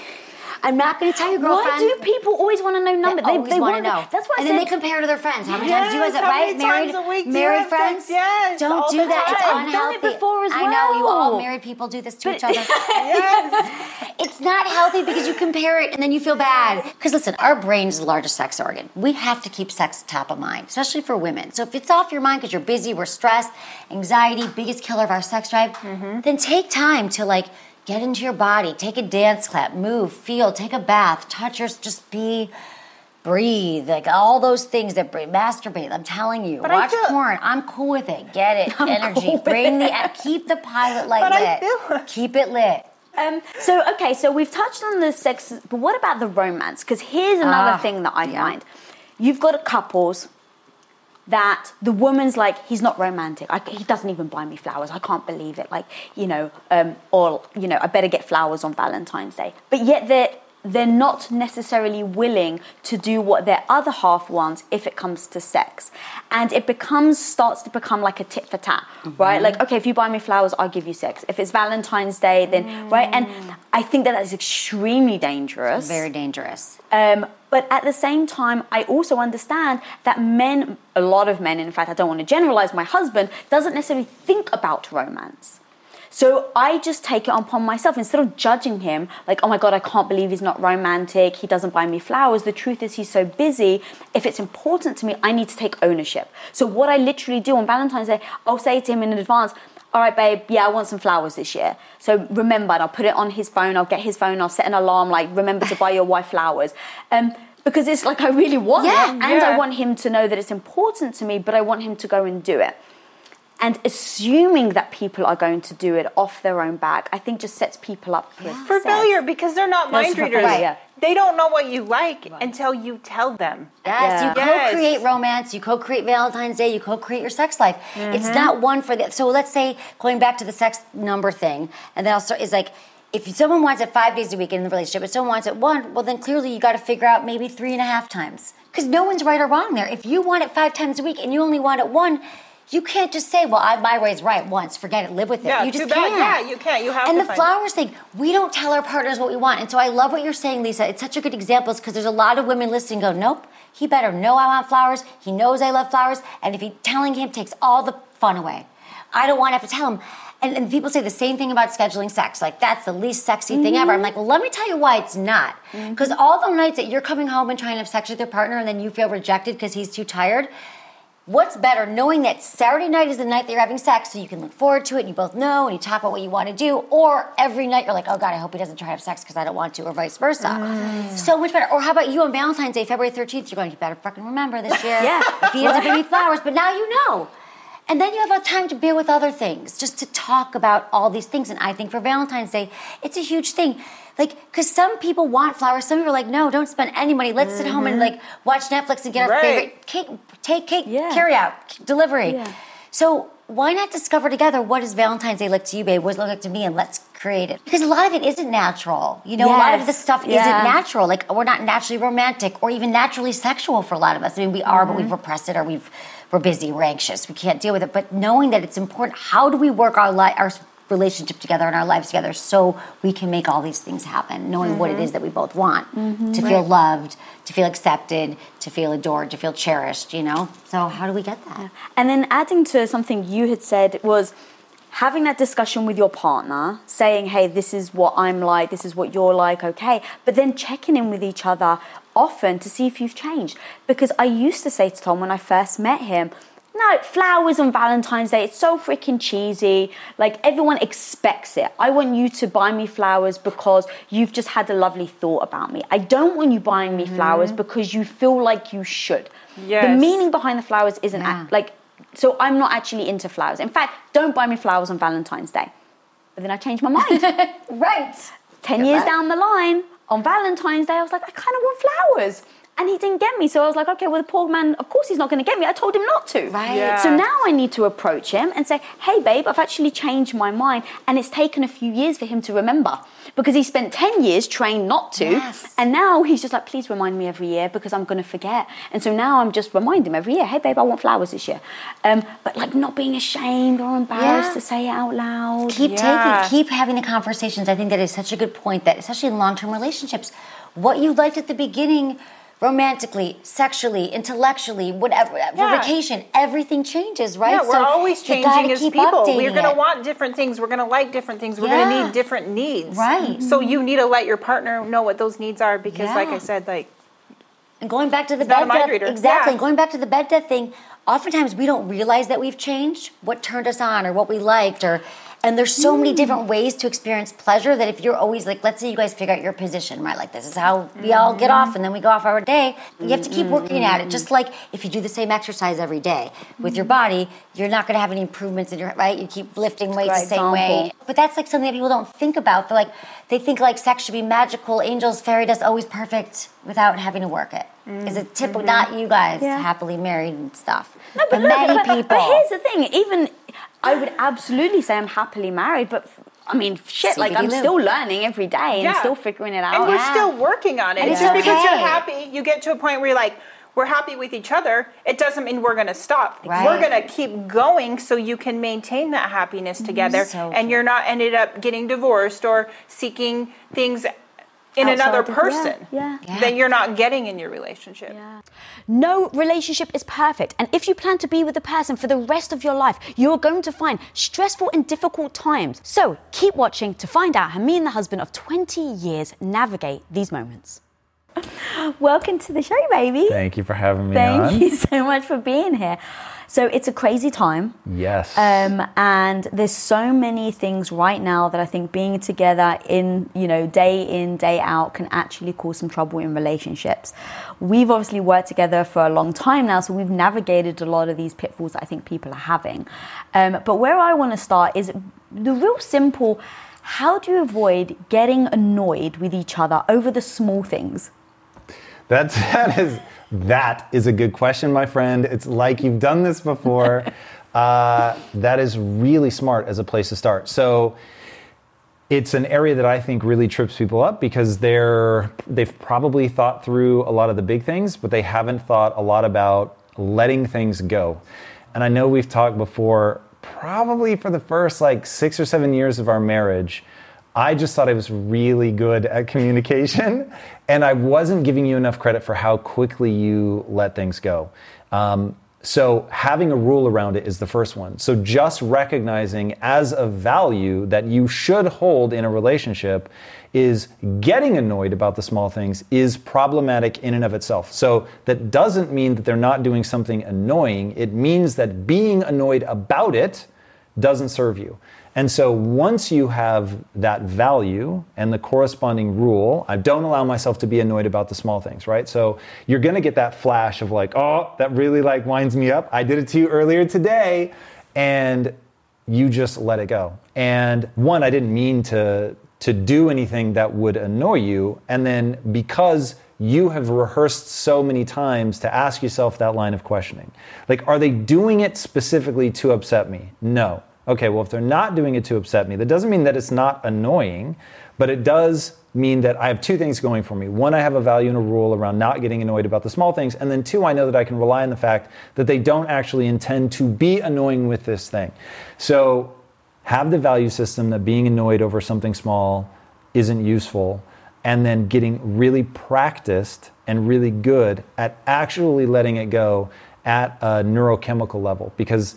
I'm not going to tell your girlfriend. Why do people always want to know numbers? They want to know. That's what I said. And then they compare to their friends. How many times do you guys married friends? Yes, don't do that. It's unhealthy. I've done it before as well. I know. You all married people do this to each other. Yes. It's not healthy because you compare it and then you feel bad. Because listen, our brain is the largest sex organ. We have to keep sex top of mind, especially for women. So if it's off your mind because you're busy, we're stressed, anxiety, biggest killer of our sex drive, then take time to, like, get into your body, take a dance clap, move, feel, take a bath, touch yours, just be, breathe, like all those things that breathe, masturbate, I'm telling you. But watch porn, I'm cool with it, get it, energy, keep the pilot light lit, keep it lit. So we've touched on the sex, but what about the romance? Because here's another thing that I find. You've got couples that the woman's like, he's not romantic. He doesn't even buy me flowers. I can't believe it. Like, you know, I better get flowers on Valentine's Day. But yet they're not necessarily willing to do what their other half wants if it comes to sex. And it starts to become like a tit for tat, right? Like, okay, if you buy me flowers, I'll give you sex. If it's Valentine's Day, then, right? And I think that is extremely dangerous. Very dangerous. But at the same time, I also understand that men, a lot of men, in fact, I don't want to generalize, my husband doesn't necessarily think about romance. So I just take it upon myself. Instead of judging him, like, oh my God, I can't believe he's not romantic, he doesn't buy me flowers. The truth is he's so busy. If it's important to me, I need to take ownership. So what I literally do on Valentine's Day, I'll say to him in advance, all right, babe, yeah, I want some flowers this year. So remember, and I'll put it on his phone, I'll get his phone, I'll set an alarm, like, remember to buy your wife flowers. Because it's like, I really want it. And I want him to know that it's important to me, but I want him to go and do it. And assuming that people are going to do it off their own back, I think just sets people up for failure, because they're not mind readers. Right. Yeah. They don't know what you like until you tell them. Yes, yeah. You co-create romance, you co-create Valentine's Day, you co-create your sex life. Mm-hmm. It's not one for the... So let's say, going back to the sex number thing, and then I'll start, is like... If someone wants it 5 days a week in the relationship, if someone wants it one, well, then clearly you got to figure out maybe 3.5 times. Because no one's right or wrong there. If you want it 5 times a week and you only want it one, you can't just say, well, my way's right once, forget it, live with it. Yeah, you just can't. Yeah, you can't. You have to. And the flowers thing, we don't tell our partners what we want. And so I love what you're saying, Lisa. It's such a good example, because there's a lot of women listening go, nope, he better know I want flowers. He knows I love flowers. And if he telling him takes all the fun away. I don't want to have to tell him. And people say the same thing about scheduling sex. Like, that's the least sexy thing ever. I'm like, well, let me tell you why it's not. Because all the nights that you're coming home and trying to have sex with your partner and then you feel rejected because he's too tired, what's better knowing that Saturday night is the night that you're having sex so you can look forward to it and you both know and you talk about what you want to do, or every night you're like, oh, God, I hope he doesn't try to have sex because I don't want to, or vice versa. So much better. Or how about you on Valentine's Day, February 13th, you're going, you better fucking remember this year. If he doesn't give me flowers, but now you know. And then you have a time to be with other things, just to talk about all these things. And I think for Valentine's Day, it's a huge thing. Like, because some people want flowers. Some people are like, no, don't spend any money. Let's sit home and, like, watch Netflix and get our favorite cake, carry out, delivery. Yeah. So why not discover together, what does Valentine's Day look to you, babe? What does it look like to me? And let's create it. Because a lot of it isn't natural. You know, a lot of this stuff isn't natural. Like, we're not naturally romantic or even naturally sexual for a lot of us. I mean, we are, but we've repressed it, or we're busy, we're anxious, we can't deal with it. But knowing that it's important, how do we work our relationship together and our lives together so we can make all these things happen, knowing what it is that we both want, to feel loved, to feel accepted, to feel adored, to feel cherished, you know? So how do we get that? And then adding to something you had said was having that discussion with your partner, saying, hey, this is what I'm like, this is what you're like, okay, but then checking in with each other often to see if you've changed. Because I used to say to Tom when I first met him, no, flowers on Valentine's Day, it's so freaking cheesy. Like, everyone expects it. I want you to buy me flowers because you've just had a lovely thought about me. I don't want you buying me flowers because you feel like you should. Yes. The meaning behind the flowers isn't so I'm not actually into flowers. In fact, don't buy me flowers on Valentine's Day. But then I changed my mind. Right. 10 years down the line, on Valentine's Day, I was like, I kind of want flowers. And he didn't get me. So I was like, okay, well, the poor man, of course he's not going to get me. I told him not to. Right. Yeah. So now I need to approach him and say, hey, babe, I've actually changed my mind. And it's taken a few years for him to remember, because he spent 10 years trained not to. Yes. And now he's just like, please remind me every year because I'm going to forget. And so now I'm just reminding him every year, hey, babe, I want flowers this year. But like, not being ashamed or embarrassed to say it out loud. Keep having the conversations. I think that is such a good point, that especially in long-term relationships, what you liked at the beginning, romantically, sexually, intellectually, whatever, vacation, everything changes, right? Yeah, we're always changing as people. We're going to want different things. We're going to like different things. We're going to need different needs. Right. So you need to let your partner know what those needs are, because like I said, like... And going back to the bed death... Exactly. Yeah. Going back to the bed death thing, oftentimes we don't realize that we've changed, what turned us on or what we liked, or... And there's so many different ways to experience pleasure that if you're always like, let's say you guys figure out your position, right? Like, this is how we all get off and then we go off our day. You have to keep working at it. Just like if you do the same exercise every day with your body, you're not going to have any improvements in your, right? You keep lifting weights the same way. But that's like something that people don't think about. They're like, they think like sex should be magical, angels, fairy dust, always perfect without having to work it. Is a tip, not you guys happily married and stuff. No, but look, many people. But here's the thing, even I would absolutely say I'm happily married, but I mean, shit, CBD like I'm still learning every day and still figuring it out. And we're still working on it. And it's just because you're happy, you get to a point where you're like, we're happy with each other, it doesn't mean we're going to stop. Right. We're going to keep going so you can maintain that happiness together and you're not ended up getting divorced or seeking things in another person that you're not getting in your relationship. Yeah. No relationship is perfect. And if you plan to be with a person for the rest of your life, you're going to find stressful and difficult times. So keep watching to find out how me and the husband of 20 years navigate these moments. Welcome to the show, baby. Thank you for having me on. Thank you so much for being here. So it's a crazy time. Yes. And there's so many things right now that I think being together in, you know, day in, day out can actually cause some trouble in relationships. We've obviously worked together for a long time now, so we've navigated a lot of these pitfalls that I think people are having. But where I want to start is the real simple, how do you avoid getting annoyed with each other over the small things? That is a good question, my friend. It's like you've done this before. That is really smart as a place to start. So it's an area that I think really trips people up because they've probably thought through a lot of the big things, but they haven't thought a lot about letting things go. And I know we've talked before, probably for the first like 6 or 7 years of our marriage, I just thought I was really good at communication and I wasn't giving you enough credit for how quickly you let things go. So having a rule around it is the first one. So just recognizing as a value that you should hold in a relationship is getting annoyed about the small things is problematic in and of itself. So that doesn't mean that they're not doing something annoying. It means that being annoyed about it doesn't serve you. And so once you have that value and the corresponding rule, I don't allow myself to be annoyed about the small things, right? So you're going to get that flash of like, oh, that really like winds me up. I did it to you earlier today. And you just let it go. And one, I didn't mean to do anything that would annoy you. And then because you have rehearsed so many times to ask yourself that line of questioning, like, are they doing it specifically to upset me? No. Okay, well, if they're not doing it to upset me, that doesn't mean that it's not annoying, but it does mean that I have two things going for me. One, I have a value and a rule around not getting annoyed about the small things. And then two, I know that I can rely on the fact that they don't actually intend to be annoying with this thing. So have the value system that being annoyed over something small isn't useful, and then getting really practiced and really good at actually letting it go at a neurochemical level, because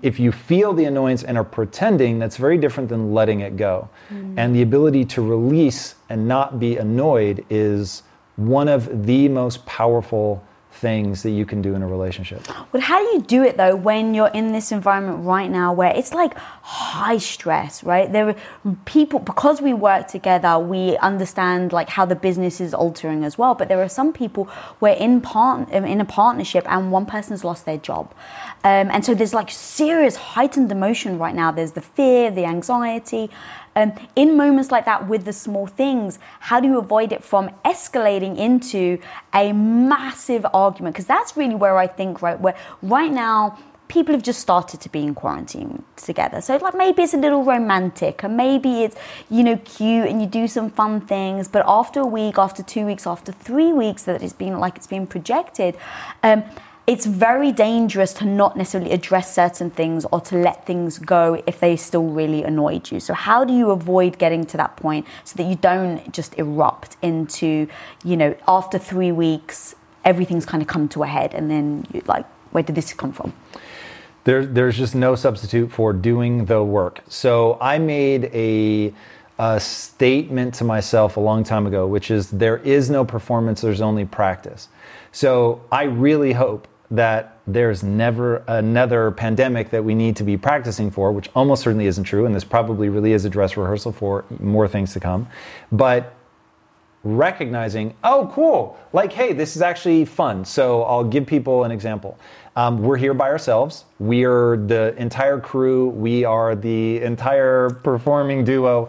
if you feel the annoyance and are pretending, that's very different than letting it go. And the ability to release and not be annoyed is one of the most powerful things that you can do in a relationship. But how do you do it though when you're in this environment right now where it's like high stress, right? There are people, because we work together, we understand like how the business is altering as well, but there are some people where in a partnership and one person's lost their job. And so there's like serious heightened emotion right now. There's the fear, the anxiety. In moments like that with the small things, how do you avoid it from escalating into a massive argument? Because that's really where I think, right, where right now people have just started to be in quarantine together. So like maybe it's a little romantic and maybe it's, you know, cute and you do some fun things. But after a week, after 2 weeks, after 3 weeks that it's been like it's been projected, it's very dangerous to not necessarily address certain things or to let things go if they still really annoyed you. So how do you avoid getting to that point so that you don't just erupt into, you know, after 3 weeks, everything's kind of come to a head and then you're like, where did this come from? There's just no substitute for doing the work. So I made a statement to myself a long time ago, which is there is no performance, there's only practice. So I really hope that there's never another pandemic that we need to be practicing for, which almost certainly isn't true, and this probably really is a dress rehearsal for more things to come, but recognizing, oh, cool, like, hey, this is actually fun. So I'll give people an example. We're here by ourselves. We are the entire crew. We are the entire performing duo.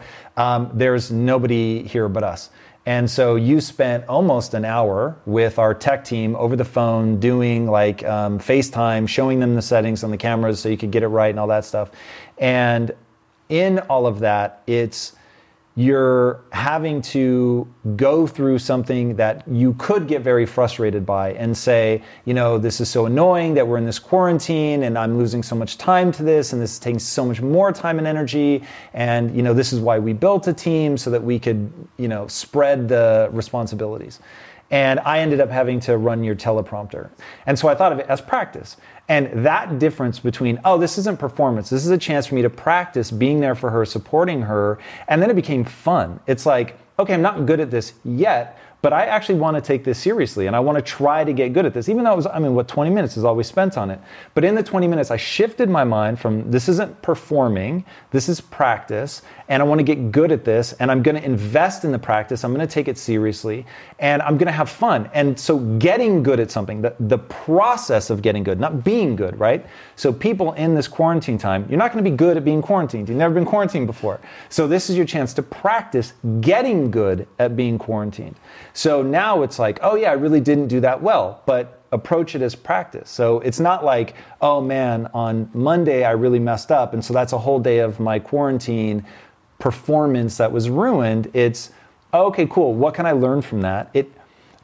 There's nobody here but us. And so you spent almost an hour with our tech team over the phone doing like FaceTime, showing them the settings on the cameras so you could get it right and all that stuff. And in all of that, you're having to go through something that you could get very frustrated by and say, you know, this is so annoying that we're in this quarantine and I'm losing so much time to this and this is taking so much more time and energy. And, you know, this is why we built a team so that we could, you know, spread the responsibilities. And I ended up having to run your teleprompter. And so I thought of it as practice. And that difference between, oh, this isn't performance. This is a chance for me to practice being there for her, supporting her. And then it became fun. It's like, okay, I'm not good at this yet, but I actually want to take this seriously. And I want to try to get good at this, even though it was, 20 minutes is all we spent on it. But in the 20 minutes, I shifted my mind from this isn't performing, this is practice. And I want to get good at this. And I'm going to invest in the practice. I'm going to take it seriously. And I'm going to have fun. And so getting good at something, the process of getting good, not being good, right? So people in this quarantine time, you're not going to be good at being quarantined. You've never been quarantined before. So this is your chance to practice getting good at being quarantined. So now it's like, oh yeah, I really didn't do that well, but approach it as practice. So it's not like, oh man, on Monday I really messed up. And so that's a whole day of my quarantine performance that was ruined. It's, okay, cool. What can I learn from that?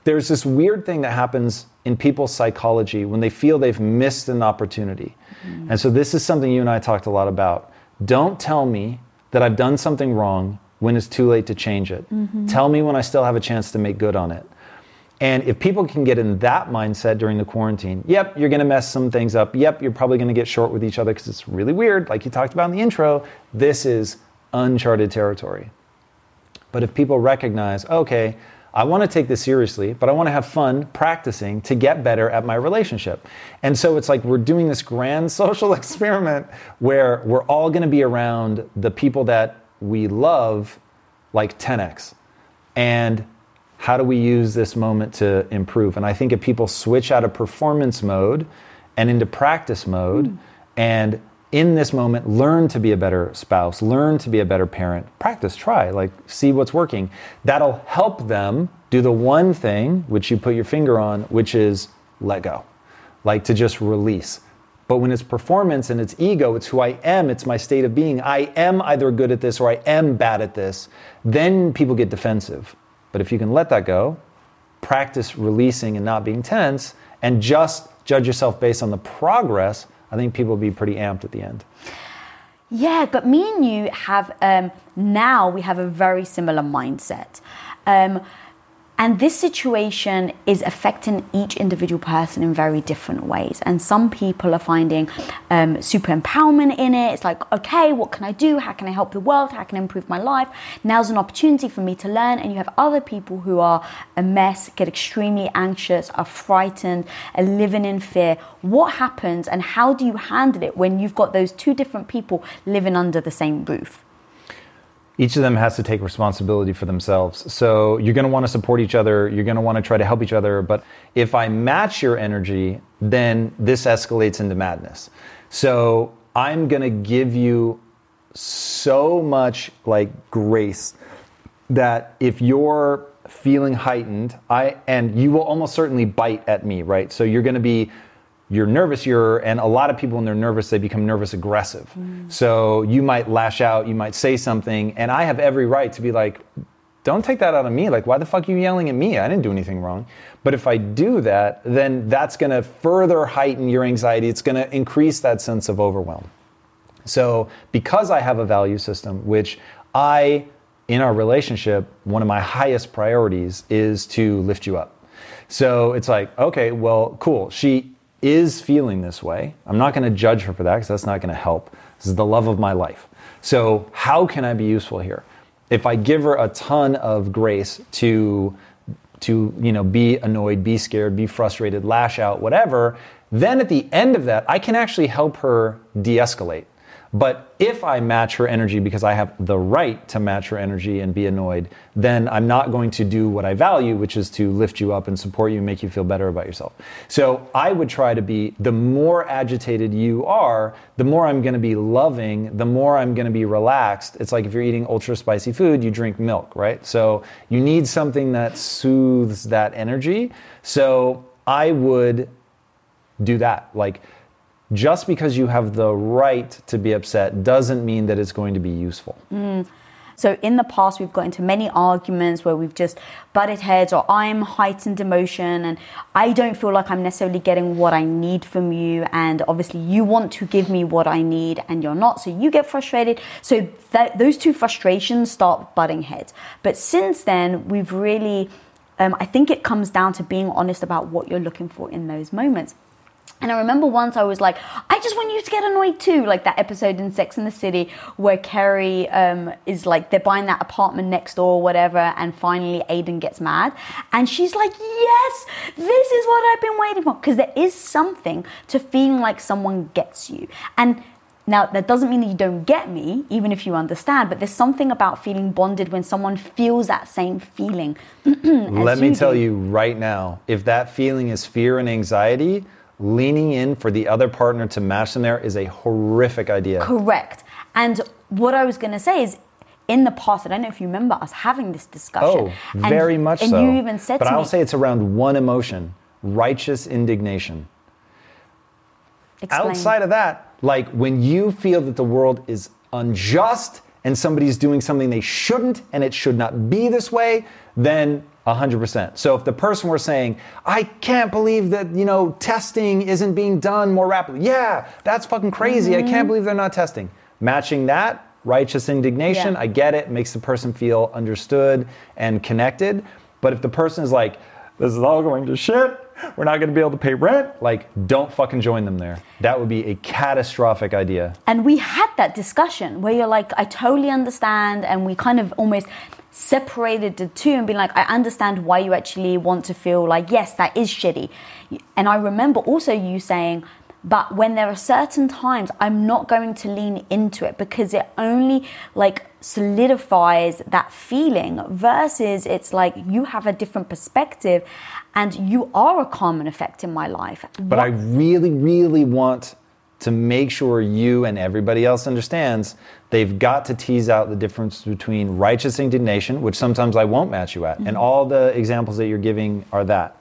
There's this weird thing that happens in people's psychology when they feel they've missed an opportunity. Mm-hmm. And so this is something you and I talked a lot about. Don't tell me that I've done something wrong when it's too late to change it. Mm-hmm. Tell me when I still have a chance to make good on it. And if people can get in that mindset during the quarantine, yep, you're going to mess some things up. Yep, you're probably going to get short with each other because it's really weird. Like you talked about in the intro, this is uncharted territory. But if people recognize, okay, I want to take this seriously, but I want to have fun practicing to get better at my relationship. And so it's like we're doing this grand social experiment where we're all going to be around the people that we love like 10x. And how do we use this moment to improve? And I think if people switch out of performance mode and into practice mode, and in this moment, learn to be a better spouse, learn to be a better parent, practice, try, like see what's working. That'll help them do the one thing which you put your finger on, which is let go, like to just release. But when it's performance and it's ego, it's who I am, it's my state of being, I am either good at this or I am bad at this, then people get defensive. But if you can let that go, practice releasing and not being tense, and just judge yourself based on the progress, I think people will be pretty amped at the end. Yeah, but me and you have, now we have a very similar mindset. And this situation is affecting each individual person in very different ways. And some people are finding super empowerment in it. It's like, okay, what can I do? How can I help the world? How can I improve my life? Now's an opportunity for me to learn. And you have other people who are a mess, get extremely anxious, are frightened, are living in fear. What happens and how do you handle it when you've got those two different people living under the same roof? Each of them has to take responsibility for themselves. So you're going to want to support each other. You're going to want to try to help each other. But if I match your energy, then this escalates into madness. So I'm going to give you so much like grace that if you're feeling heightened, and you will almost certainly bite at me, right? So you're going to be and a lot of people when they're nervous, they become nervous aggressive. So you might lash out, you might say something, and I have every right to be like, don't take that out on me. Like, why the fuck are you yelling at me? I didn't do anything wrong. But if I do that, then that's going to further heighten your anxiety. It's going to increase that sense of overwhelm. So because I have a value system, which in our relationship, one of my highest priorities is to lift you up. So it's like, okay, well, cool. She is feeling this way. I'm not going to judge her for that because that's not going to help. This is the love of my life. So how can I be useful here? If I give her a ton of grace to be annoyed, be scared, be frustrated, lash out, whatever, Then at the end of that, I can actually help her de-escalate. But if I match her energy because I have the right to match her energy and be annoyed, then I'm not going to do what I value, which is to lift you up and support you and make you feel better about yourself. So I would try to be, the more agitated you are, the more I'm going to be loving, the more I'm going to be relaxed. It's like if you're eating ultra spicy food, you drink milk, right? So you need something that soothes that energy. So I would do that. Like, just because you have the right to be upset doesn't mean that it's going to be useful. Mm. So in the past, we've got into many arguments where we've just butted heads, or I'm heightened emotion and I don't feel like I'm necessarily getting what I need from you. And obviously you want to give me what I need and you're not. So you get frustrated. So those two frustrations start butting heads. But since then, we've really, I think it comes down to being honest about what you're looking for in those moments. And I remember once I was like, I just want you to get annoyed too. Like that episode in Sex and the City where Carrie is like, they're buying that apartment next door or whatever. And finally Aiden gets mad. And she's like, yes, this is what I've been waiting for. Because there is something to feeling like someone gets you. And now that doesn't mean that you don't get me, even if you understand. But there's something about feeling bonded when someone feels that same feeling. Let me tell you right now, if that feeling is fear and anxiety, leaning in for the other partner to match them there is a horrific idea. Correct. And what I was going to say is, in the past, I don't know if you remember us having this discussion. Oh, and very much and so. And you even said to me... But I'll say it's around one emotion, righteous indignation. Explain. Outside of that, like when you feel that the world is unjust and somebody's doing something they shouldn't and it should not be this way, then... 100%. So if the person were saying, I can't believe that, you know, testing isn't being done more rapidly. Yeah, that's fucking crazy. Mm-hmm. I can't believe they're not testing. Matching that, righteous indignation, yeah. I get it, makes the person feel understood and connected. But if the person is like, this is all going to shit, we're not going to be able to pay rent, like, don't fucking join them there. That would be a catastrophic idea. And we had that discussion where you're like, I totally understand, and we kind of almost... separated the two and being like, I understand why you actually want to feel like, yes, that is shitty. And I remember also you saying, but when there are certain times, I'm not going to lean into it because it only like solidifies that feeling versus it's like you have a different perspective and you are a calm and effect in my life. But I really, really want to make sure you and everybody else understands, they've got to tease out the difference between righteous indignation, which sometimes I won't match you at. Mm-hmm. And all the examples that you're giving are that.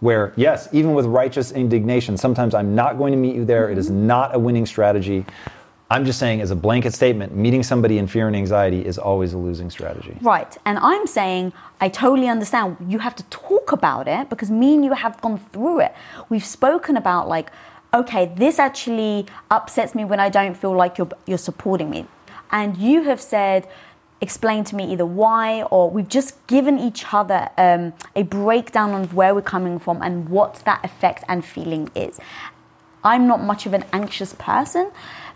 Where, yes, even with righteous indignation, sometimes I'm not going to meet you there. Mm-hmm. It is not a winning strategy. I'm just saying as a blanket statement, meeting somebody in fear and anxiety is always a losing strategy. Right. And I'm saying, I totally understand. You have to talk about it because me and you have gone through it. We've spoken about like, okay, this actually upsets me when I don't feel like you're supporting me. And you have said, explain to me either why, or we've just given each other a breakdown on where we're coming from and what that effect and feeling is. I'm not much of an anxious person,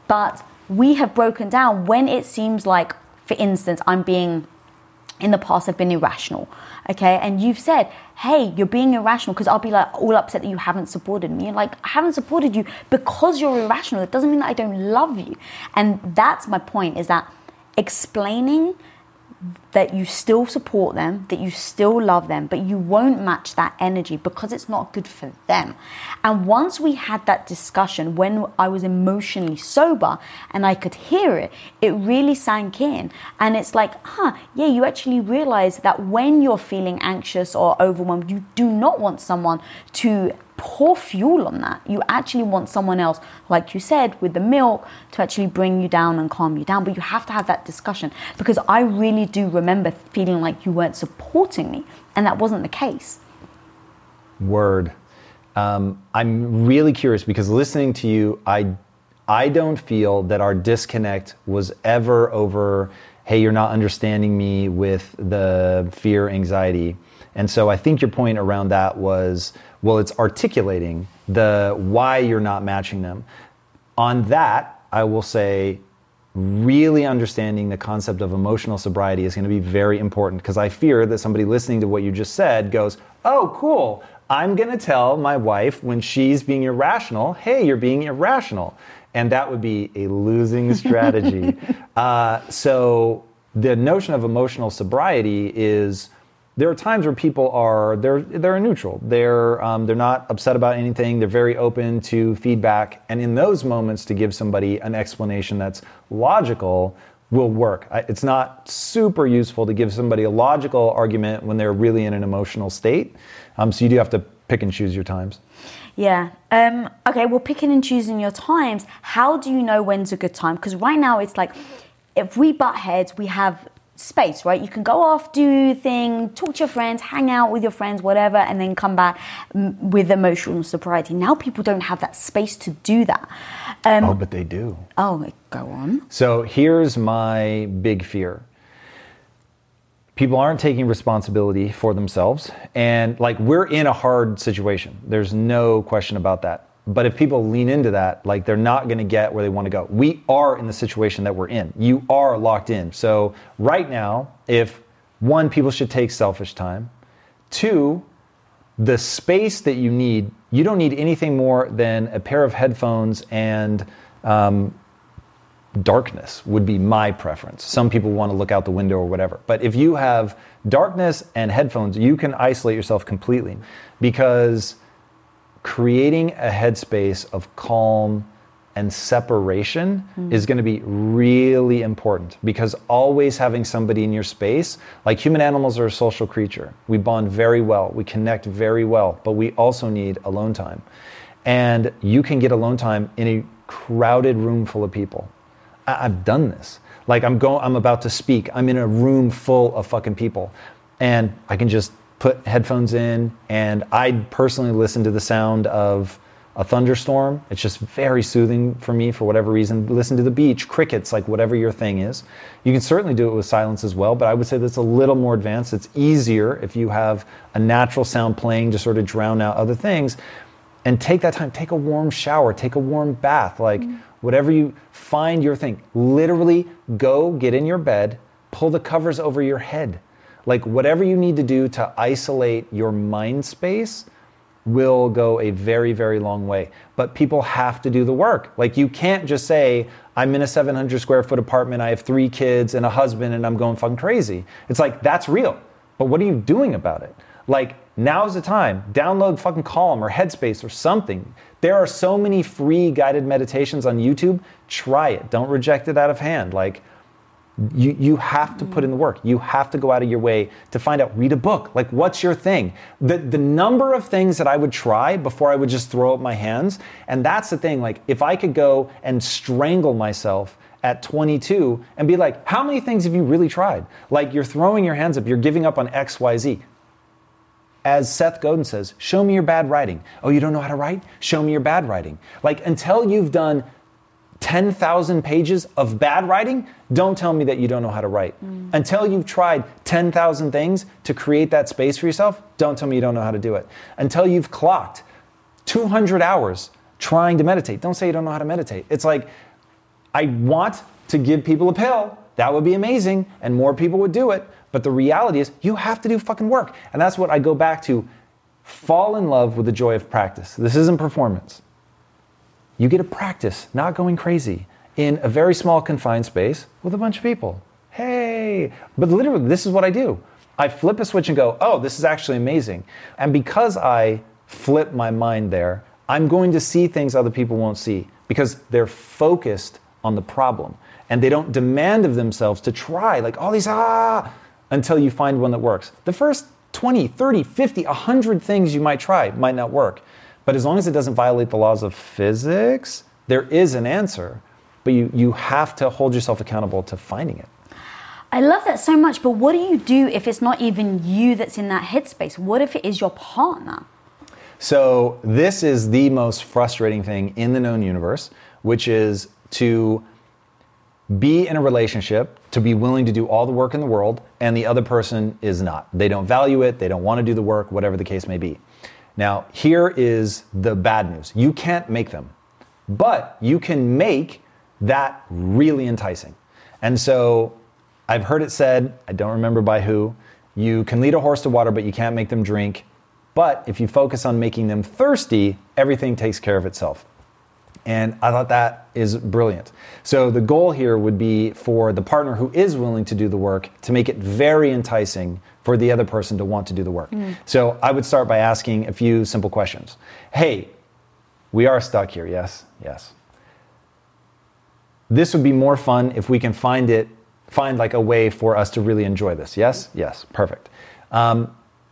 but we have broken down when it seems like, for instance, I'm being... in the past, I've been irrational, okay? And you've said, hey, you're being irrational, because I'll be like all upset that you haven't supported me. And like, I haven't supported you because you're irrational. It doesn't mean that I don't love you. And that's my point, is that explaining that you still support them, that you still love them, but you won't match that energy because it's not good for them. And once we had that discussion, when I was emotionally sober and I could hear it, it really sank in. And it's like, yeah, you actually realize that when you're feeling anxious or overwhelmed, you do not want someone to pour fuel on that. You actually want someone else, like you said, with the milk, to actually bring you down and calm you down. But you have to have that discussion, because I really do remember feeling like you weren't supporting me, and that wasn't the case. Word. I'm really curious, because listening to you, I don't feel that our disconnect was ever over, hey, you're not understanding me with the fear, anxiety. And so I think your point around that was, well, it's articulating the why you're not matching them. On that, I will say really understanding the concept of emotional sobriety is going to be very important, because I fear that somebody listening to what you just said goes, oh, cool, I'm going to tell my wife when she's being irrational, hey, you're being irrational. And that would be a losing strategy. So the notion of emotional sobriety is there are times where people are, they're neutral. They're not upset about anything. They're very open to feedback. And in those moments, to give somebody an explanation that's logical will work. It's not super useful to give somebody a logical argument when they're really in an emotional state. So you do have to pick and choose your times. Yeah. Okay, well, picking and choosing your times, how do you know when's a good time? Because right now it's like, if we butt heads, we have space, right? You can go off, do your thing, talk to your friends, hang out with your friends, whatever, and then come back with emotional sobriety. Now people don't have that space to do that. But they do. Oh, go on. So here's my big fear. People aren't taking responsibility for themselves. And like, we're in a hard situation. There's no question about that. But if people lean into that, like, they're not going to get where they want to go. We are in the situation that we're in. You are locked in. So right now, if one, people should take selfish time. Two, the space that you need, you don't need anything more than a pair of headphones and darkness would be my preference. Some people want to look out the window or whatever. But if you have darkness and headphones, you can isolate yourself completely, because creating a headspace of calm and separation is going to be really important, because always having somebody in your space, like, human animals are a social creature. We bond very well. We connect very well, but we also need alone time. And you can get alone time in a crowded room full of people. I've done this. Like, I'm about to speak. I'm in a room full of fucking people, and I can just put headphones in, and I personally listen to the sound of a thunderstorm. It's just very soothing for me for whatever reason. Listen to the beach, crickets, like whatever your thing is. You can certainly do it with silence as well, but I would say that's a little more advanced. It's easier if you have a natural sound playing to sort of drown out other things. And take that time, take a warm shower, take a warm bath, like whatever you find your thing. Literally go get in your bed, pull the covers over your head. Like, whatever you need to do to isolate your mind space will go a very, very long way. But people have to do the work. Like, you can't just say, I'm in a 700 square foot apartment, I have 3 kids and a husband, and I'm going fucking crazy. It's like, that's real. But what are you doing about it? Like, now's the time. Download fucking Calm or Headspace or something. There are so many free guided meditations on YouTube. Try it. Don't reject it out of hand. Like, You have to put in the work. You have to go out of your way to find out. Read a book. Like, what's your thing? The number of things that I would try before I would just throw up my hands. And that's the thing. Like, if I could go and strangle myself at 22 and be like, how many things have you really tried? Like, you're throwing your hands up. You're giving up on X, Y, Z. As Seth Godin says, show me your bad writing. Oh, you don't know how to write? Show me your bad writing. Like, until you've done 10,000 pages of bad writing, don't tell me that you don't know how to write. Until you've tried 10,000 things to create that space for yourself, don't tell me you don't know how to do it. Until you've clocked 200 hours trying to meditate, don't say you don't know how to meditate. It's like, I want to give people a pill. That would be amazing, and more people would do it. But the reality is, you have to do fucking work. And that's what I go back to. Fall in love with the joy of practice. This isn't performance. You get to practice not going crazy in a very small confined space with a bunch of people. Hey, but literally, this is what I do. I flip a switch and go, oh, this is actually amazing. And because I flip my mind there, I'm going to see things other people won't see, because they're focused on the problem and they don't demand of themselves to try like all these, until you find one that works. The first 20, 30, 50, 100 things you might try might not work. But as long as it doesn't violate the laws of physics, there is an answer. But you have to hold yourself accountable to finding it. I love that so much. But what do you do if it's not even you that's in that headspace? What if it is your partner? So this is the most frustrating thing in the known universe, which is to be in a relationship, to be willing to do all the work in the world, and the other person is not. They don't value it. They don't want to do the work, whatever the case may be. Now, here is the bad news. You can't make them, but you can make that really enticing. And so I've heard it said, I don't remember by who, you can lead a horse to water, but you can't make them drink. But if you focus on making them thirsty, everything takes care of itself. And I thought that is brilliant. So the goal here would be for the partner who is willing to do the work to make it very enticing for the other person to want to do the work. Mm. So I would start by asking a few simple questions. Hey, we are stuck here. Yes, yes. This would be more fun if we can find like a way for us to really enjoy this. Yes, yes, perfect.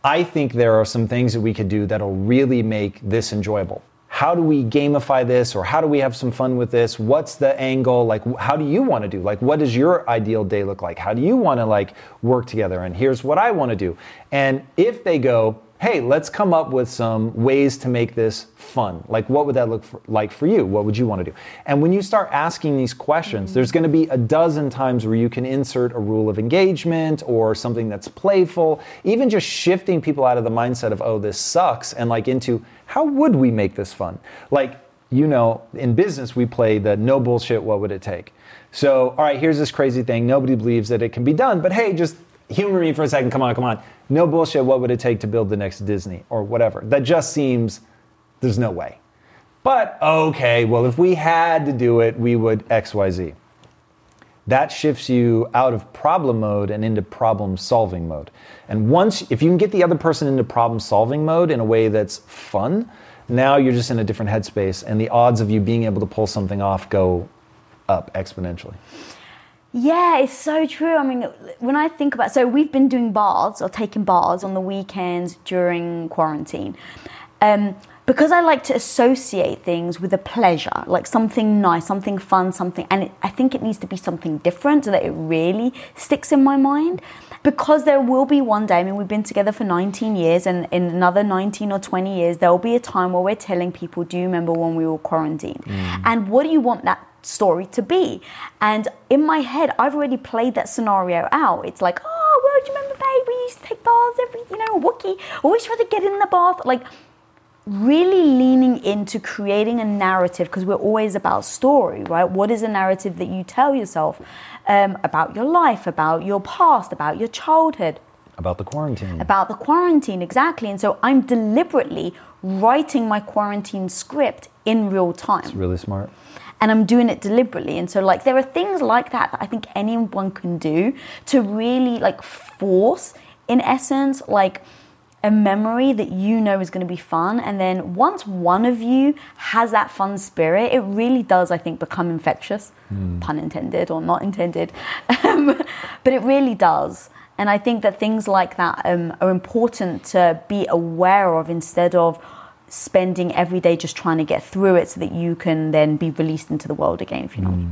I think there are some things that we could do that'll really make this enjoyable. How do we gamify this, or how do we have some fun with this? What's the angle? Like, how do you want to do? Like, what does your ideal day look like? How do you want to like work together? And here's what I want to do. And if they go, hey, let's come up with some ways to make this fun. Like, what would that look like for you? What would you want to do? And when you start asking these questions, there's going to be a dozen times where you can insert a rule of engagement or something that's playful, even just shifting people out of the mindset of, oh, this sucks, and like into, how would we make this fun? Like, you know, in business, we play the no bullshit, what would it take? So, all right, here's this crazy thing. Nobody believes that it can be done, but hey, just humor me for a second. Come on, come on. No bullshit, what would it take to build the next Disney or whatever? That just seems, there's no way. But, okay, well, if we had to do it, we would X, Y, Z. That shifts you out of problem mode and into problem solving mode. And once, if you can get the other person into problem solving mode in a way that's fun, now you're just in a different headspace, and the odds of you being able to pull something off go up exponentially. Yeah, it's so true. I mean, when I think about, so we've been doing bars or taking bars on the weekends during quarantine. Because I like to associate things with a pleasure, like something nice, something fun, something, and I think it needs to be something different so that it really sticks in my mind. Because there will be one day, I mean, we've been together for 19 years, and in another 19 or 20 years, there'll be a time where we're telling people, do you remember when we were quarantined? Mm. And what do you want that story to be? And in my head, I've already played that scenario out. It's like, oh, well, do you remember, babe, we used to take baths every, Wookiee, always try to get in the bath, like, really leaning into creating a narrative, because we're always about story, right? What is a narrative that you tell yourself about your life, about your past, about your childhood? About the quarantine. About the quarantine, exactly. And so I'm deliberately writing my quarantine script in real time. It's really smart. And I'm doing it deliberately. And so, like, there are things like that I think anyone can do to really, like, force, in essence, like, a memory that you know is going to be fun. And then once one of you has that fun spirit, it really does, I think, become infectious, pun intended or not intended, but it really does. And I think that things like that are important to be aware of, instead of spending every day just trying to get through it so that you can then be released into the world again, if you know.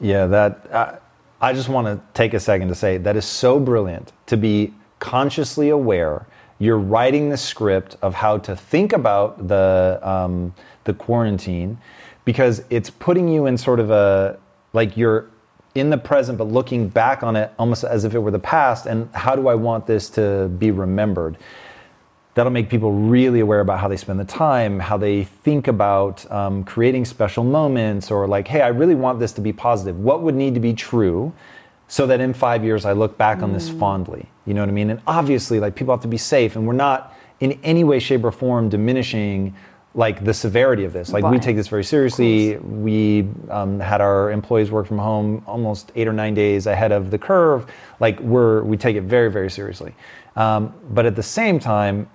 Yeah, that I just want to take a second to say that is so brilliant, to be consciously aware. You're writing the script of how to think about the quarantine, because it's putting you in sort of a, like, you're in the present, but looking back on it almost as if it were the past. And how do I want this to be remembered? That'll make people really aware about how they spend the time, how they think about creating special moments, or like, hey, I really want this to be positive. What would need to be true so that in 5 years I look back on this fondly? You know what I mean? And obviously, like, people have to be safe, and we're not in any way, shape, or form diminishing, like, the severity of this. Like, we take this very seriously. We had our employees work from home almost 8 or 9 days ahead of the curve. Like, we take it very, very seriously. But at the same time,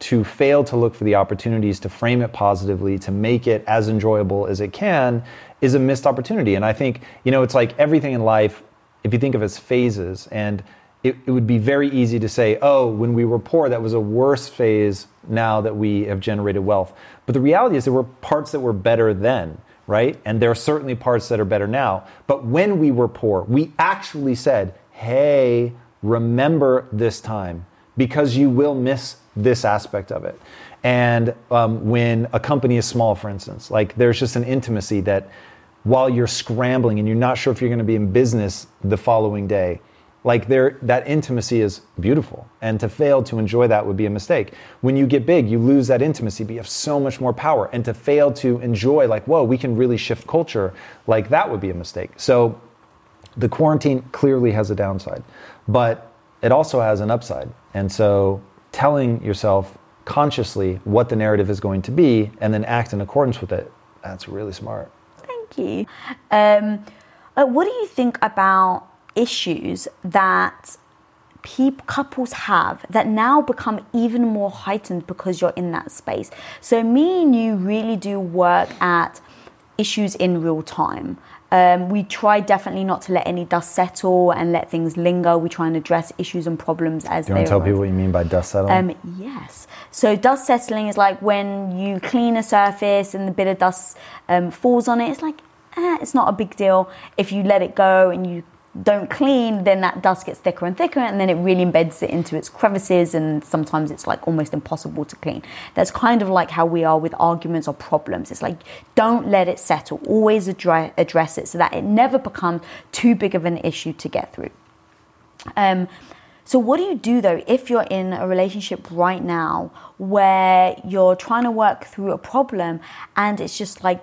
to fail to look for the opportunities to frame it positively, to make it as enjoyable as it can, is a missed opportunity. And I think, it's like everything in life, if you think of it as phases, and it would be very easy to say, oh, when we were poor, that was a worse phase, now that we have generated wealth. But the reality is there were parts that were better then, right? And there are certainly parts that are better now. But when we were poor, we actually said, hey, remember this time, because you will miss this aspect of it. And when a company is small, for instance, like, there's just an intimacy that, while you're scrambling and you're not sure if you're going to be in business the following day, like, that intimacy is beautiful, and to fail to enjoy that would be a mistake. When you get big, you lose that intimacy, but you have so much more power, and to fail to enjoy, like, whoa, we can really shift culture, like, that would be a mistake. So the quarantine clearly has a downside, but it also has an upside. And so telling yourself, consciously what the narrative is going to be and then act in accordance with it. That's really smart. Thank you. What do you think about issues that couples have that now become even more heightened because you're in that space? So me and you really do work at issues in real time. We try definitely not to let any dust settle and let things linger. We try and address issues and problems as they arise. Do you want to tell people what you mean by dust settling? Yes. So dust settling is like when you clean a surface and the bit of dust falls on it. It's like, it's not a big deal. If you let it go and you don't clean, then that dust gets thicker and thicker, and then it really embeds it into its crevices, and sometimes it's like almost impossible to clean. That's kind of like how we are with arguments or problems. It's like, don't let it settle, always address it so that it never becomes too big of an issue to get through. So what do you do though if you're in a relationship right now where you're trying to work through a problem and it's just like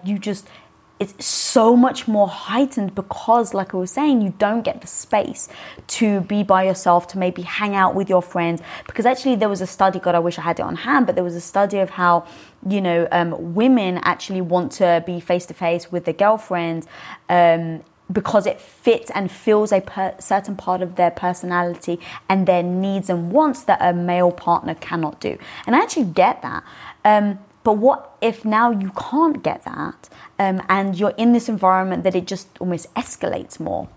it's so much more heightened because, like I was saying, you don't get the space to be by yourself, to maybe hang out with your friends? Because actually there was a study, God, I wish I had it on hand, but there was a study of how, women actually want to be face-to-face with their girlfriends because it fits and fills a certain part of their personality and their needs and wants that a male partner cannot do. And I actually get that. But what if now you can't get that and you're in this environment that it just almost escalates more?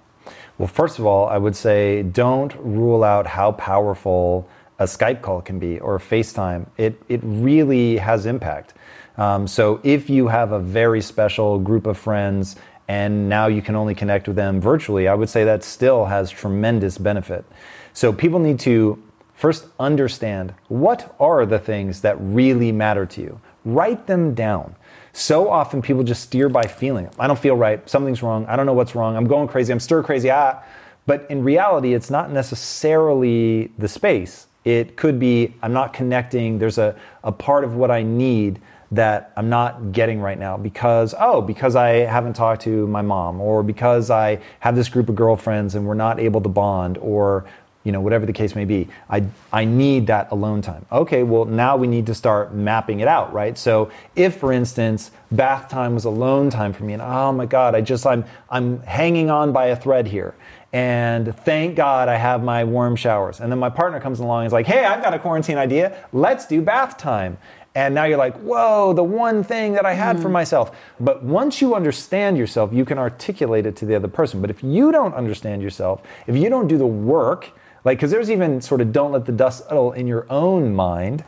Well, first of all, I would say don't rule out how powerful a Skype call can be or a FaceTime. It really has impact. So if you have a very special group of friends and now you can only connect with them virtually, I would say that still has tremendous benefit. So people need to first understand what are the things that really matter to you. Write them down. So often people just steer by feeling. I don't feel right. Something's wrong. I don't know what's wrong. I'm going crazy. I'm stir crazy. But in reality, it's not necessarily the space. It could be I'm not connecting. There's a part of what I need that I'm not getting right now because I haven't talked to my mom, or because I have this group of girlfriends and we're not able to bond, or whatever the case may be. I need that alone time. Okay, well, now we need to start mapping it out, right? So if, for instance, bath time was alone time for me, and oh my God, I'm hanging on by a thread here, and thank God I have my warm showers. And then my partner comes along and is like, hey, I've got a quarantine idea. Let's do bath time. And now you're like, whoa, the one thing that I had for myself. But once you understand yourself, you can articulate it to the other person. But if you don't understand yourself, if you don't do the work, because there's even sort of don't let the dust settle in your own mind.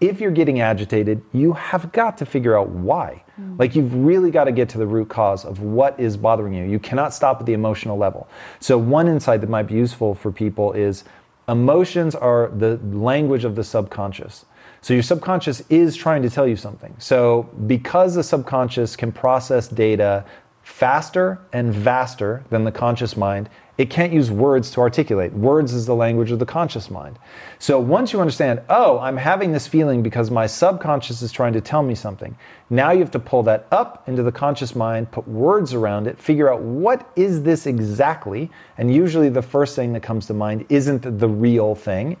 If you're getting agitated, you have got to figure out why. You've really got to get to the root cause of what is bothering you. You cannot stop at the emotional level. So one insight that might be useful for people is emotions are the language of the subconscious. So your subconscious is trying to tell you something. So because the subconscious can process data faster and vaster than the conscious mind, it can't use words to articulate. Words is the language of the conscious mind. So once you understand, I'm having this feeling because my subconscious is trying to tell me something. Now you have to pull that up into the conscious mind, put words around it, figure out what is this exactly. And usually the first thing that comes to mind isn't the real thing.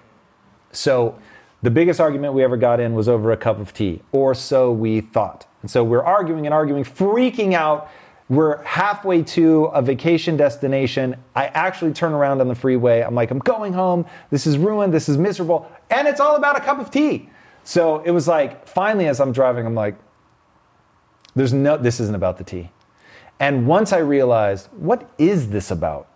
So the biggest argument we ever got in was over a cup of tea, or so we thought. And so we're arguing, freaking out. We're halfway to a vacation destination. I actually turn around on the freeway. I'm like, I'm going home. This is ruined. This is miserable. And it's all about a cup of tea. So it was like, finally, as I'm driving, I'm like, this isn't about the tea. And once I realized, what is this about?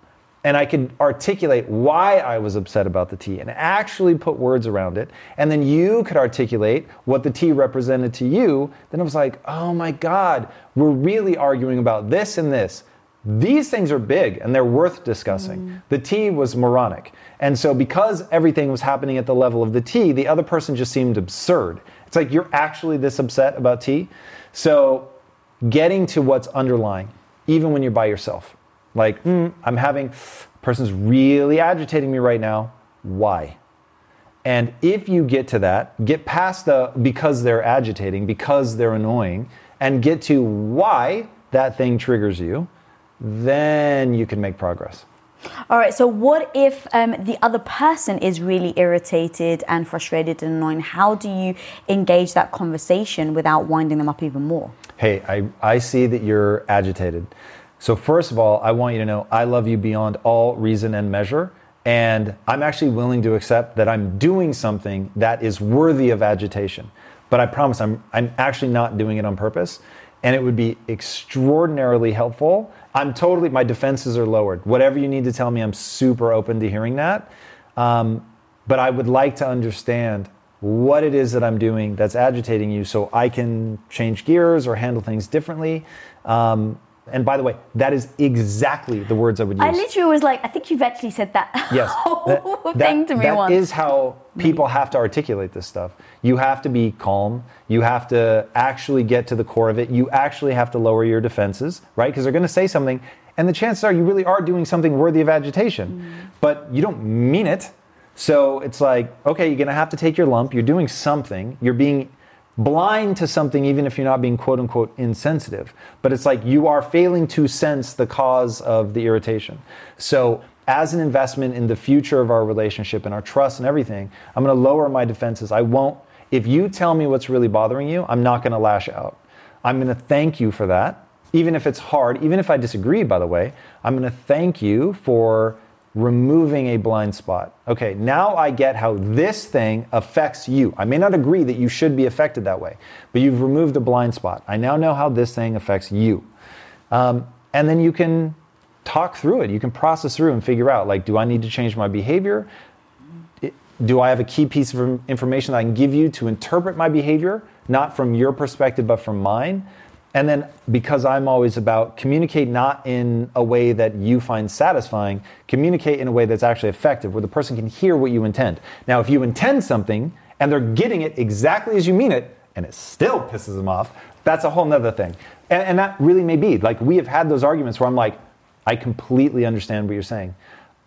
And I could articulate why I was upset about the tea and actually put words around it. And then you could articulate what the tea represented to you. Then I was like, oh my God, we're really arguing about this and this. These things are big and they're worth discussing. The tea was moronic. And so because everything was happening at the level of the tea, the other person just seemed absurd. It's like, you're actually this upset about tea? So getting to what's underlying, even when you're by yourself. I'm having, person's really agitating me right now. Why? And if you get to that, get past the because they're agitating, because they're annoying, and get to why that thing triggers you, then you can make progress. All right, so what if the other person is really irritated and frustrated and annoying? How do you engage that conversation without winding them up even more? Hey, I see that you're agitated. So first of all, I want you to know I love you beyond all reason and measure. And I'm actually willing to accept that I'm doing something that is worthy of agitation. But I promise I'm actually not doing it on purpose. And it would be extraordinarily helpful. My defenses are lowered. Whatever you need to tell me, I'm super open to hearing that. But I would like to understand what it is that I'm doing that's agitating you so I can change gears or handle things differently. And by the way, that is exactly the words I would use. I literally was like, I think you've actually said that whole thing to me once. That is how people have to articulate this stuff. You have to be calm. You have to actually get to the core of it. You actually have to lower your defenses, right? Because they're going to say something. And the chances are you really are doing something worthy of agitation. Mm. But you don't mean it. So it's like, okay, you're going to have to take your lump. You're doing something. You're being blind to something, even if you're not being quote unquote insensitive, but it's like you are failing to sense the cause of the irritation. So as an investment in the future of our relationship and our trust and everything, I'm going to lower my defenses. If you tell me what's really bothering you, I'm not going to lash out. I'm going to thank you for that. Even if it's hard, even if I disagree, by the way, I'm going to thank you for removing a blind spot. Okay, now I get how this thing affects you. I may not agree that you should be affected that way, but you've removed a blind spot. I now know how this thing affects you. And then you can talk through it. You can process through and figure out, like, do I need to change my behavior? Do I have a key piece of information that I can give you to interpret my behavior, not from your perspective, but from mine? And then, because I'm always about communicate not in a way that you find satisfying, communicate in a way that's actually effective, where the person can hear what you intend. Now, if you intend something and they're getting it exactly as you mean it, and it still pisses them off, that's a whole nother thing. And that really may be, like, we have had those arguments where I'm like, I completely understand what you're saying.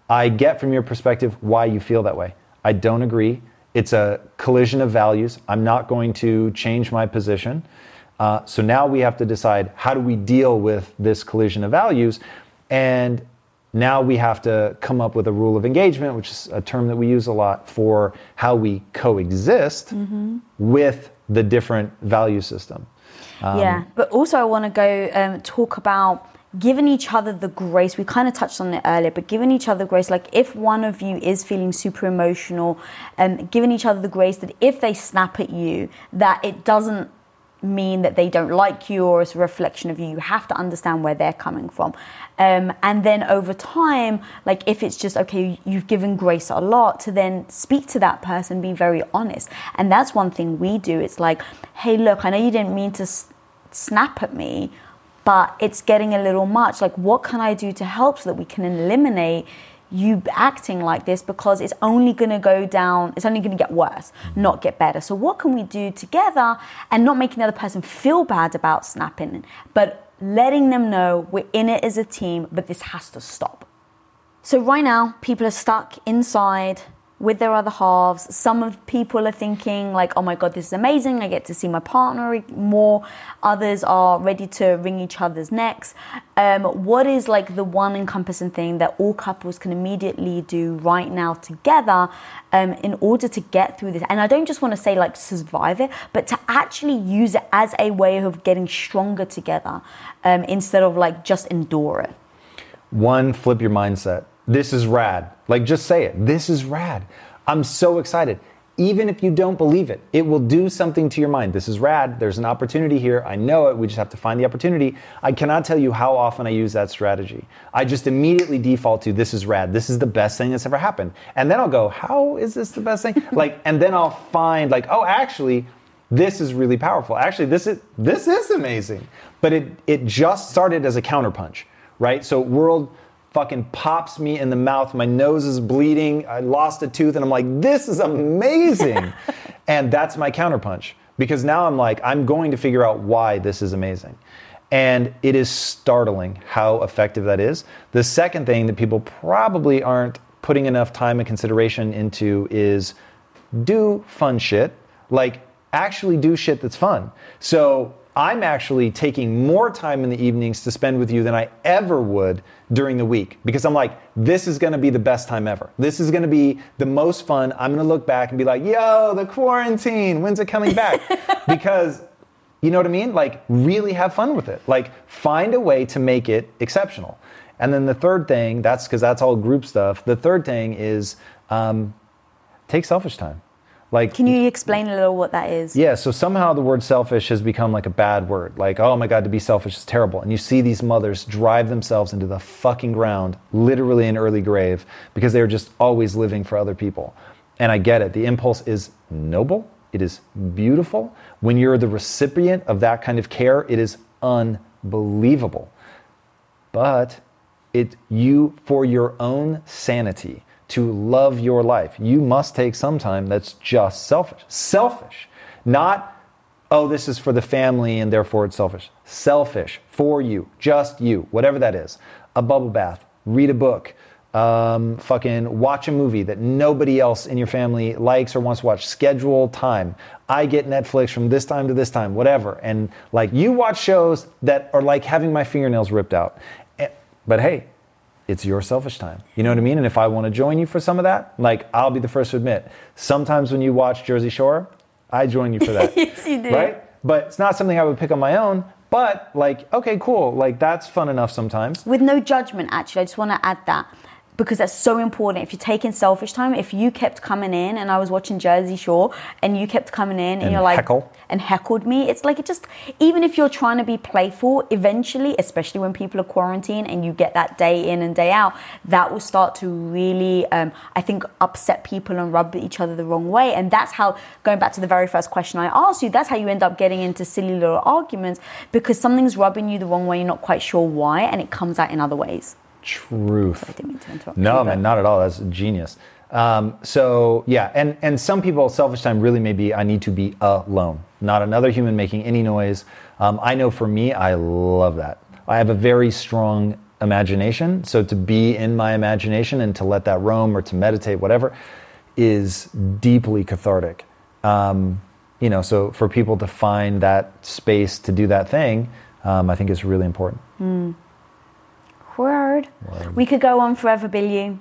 I get from your perspective why you feel that way. I don't agree. It's a collision of values. I'm not going to change my position. So now we have to decide, how do we deal with this collision of values? And now we have to come up with a rule of engagement, which is a term that we use a lot for how we coexist with the different value system. But also I want to go talk about giving each other the grace. We kind of touched on it earlier, but giving each other grace, like if one of you is feeling super emotional, giving each other the grace that if they snap at you, that it doesn't mean that they don't like you or it's a reflection of you. You have to understand where they're coming from. And then over time, like if it's just, okay, you've given grace a lot, to then speak to that person, be very honest. And that's one thing we do. It's like, hey, look, I know you didn't mean to snap at me, but it's getting a little much. Like, what can I do to help so that we can eliminate you acting like this, because it's only going to go down, it's only going to get worse, not get better. So what can we do together, and not making the other person feel bad about snapping, but letting them know we're in it as a team, but this has to stop. So right now, people are stuck inside with their other halves. Some of people are thinking like, oh my God, this is amazing. I get to see my partner more. Others are ready to wring each other's necks. What is like the one encompassing thing that all couples can immediately do right now together in order to get through this? And I don't just want to say like survive it, but to actually use it as a way of getting stronger together instead of like just endure it. One, flip your mindset. This is rad. Like, just say it. This is rad. I'm so excited. Even if you don't believe it, it will do something to your mind. This is rad. There's an opportunity here. I know it. We just have to find the opportunity. I cannot tell you how often I use that strategy. I just immediately default to this is rad. This is the best thing that's ever happened. And then I'll go, how is this the best thing? Like, and then I'll find like, oh, actually, this is really powerful. Actually, this is amazing. But it just started as a counterpunch, right? So world fucking pops me in the mouth. My nose is bleeding. I lost a tooth. And I'm like, this is amazing. And that's my counterpunch. Because now I'm like, I'm going to figure out why this is amazing. And it is startling how effective that is. The second thing that people probably aren't putting enough time and consideration into is do fun shit. Like, actually do shit that's fun. So I'm actually taking more time in the evenings to spend with you than I ever would during the week, because I'm like, this is going to be the best time ever. This is going to be the most fun. I'm going to look back and be like, yo, the quarantine, when's it coming back? Because, you know what I mean? Like, really have fun with it. Like, find a way to make it exceptional. And then the third thing, that's because that's all group stuff. The third thing is take selfish time. Like, can you explain a little what that is? Yeah, so somehow the word selfish has become like a bad word. Like, oh my God, to be selfish is terrible. And you see these mothers drive themselves into the fucking ground, literally an early grave, because they're just always living for other people. And I get it. The impulse is noble. It is beautiful. When you're the recipient of that kind of care, it is unbelievable. But you, for your own sanity, to love your life, you must take some time that's just selfish. Selfish. Not, oh, this is for the family and therefore it's selfish. Selfish. For you. Just you. Whatever that is. A bubble bath. Read a book. Fucking watch a movie that nobody else in your family likes or wants to watch. Schedule time. I get Netflix from this time to this time. Whatever. And like, you watch shows that are like having my fingernails ripped out. But hey, it's your selfish time. You know what I mean? And if I want to join you for some of that, like, I'll be the first to admit, sometimes when you watch Jersey Shore, I join you for that. Yes, you do. Right? But it's not something I would pick on my own. But like, okay, cool. Like, that's fun enough sometimes. With no judgment, actually. I just want to add that, because that's so important. If you're taking selfish time, if you kept coming in, and I was watching Jersey Shore and you kept coming in and you're like, and heckled me, it's like, it just, even if you're trying to be playful, eventually, especially when people are quarantined and you get that day in and day out, that will start to really, I think, upset people and rub each other the wrong way. And that's how, going back to the very first question I asked you, that's how you end up getting into silly little arguments, because something's rubbing you the wrong way, you're not quite sure why, and it comes out in other ways. Truth. I didn't mean to interrupt you, man, not at all. That's genius. So yeah, and some people, selfish time really may be, I need to be alone, not another human making any noise. I know for me, I love that. I have a very strong imagination. So to be in my imagination and to let that roam or to meditate, whatever, is deeply cathartic. You know, so for people to find that space to do that thing, I think is really important. Mm. Word. We could go on forever, Bilyeu.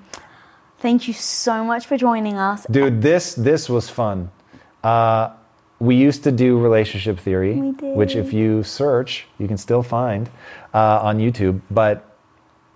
Thank you so much for joining us. Dude, this was fun. We used to do relationship theory, which if you search, you can still find on YouTube. But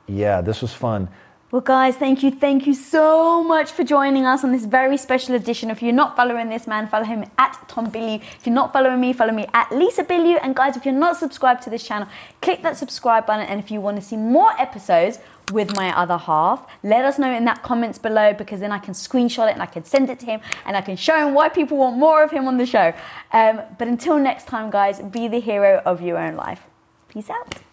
yeah, this was fun. Well, guys, thank you so much for joining us on this very special edition. If you're not following this man, follow him at Tom Bilyeu. If you're not following me, follow me at Lisa Bilyeu. And guys, if you're not subscribed to this channel, click that subscribe button. And if you want to see more episodes with my other half, let us know in that comments below, because then I can screenshot it and I can send it to him and I can show him why people want more of him on the show. But until next time, guys, be the hero of your own life. Peace out.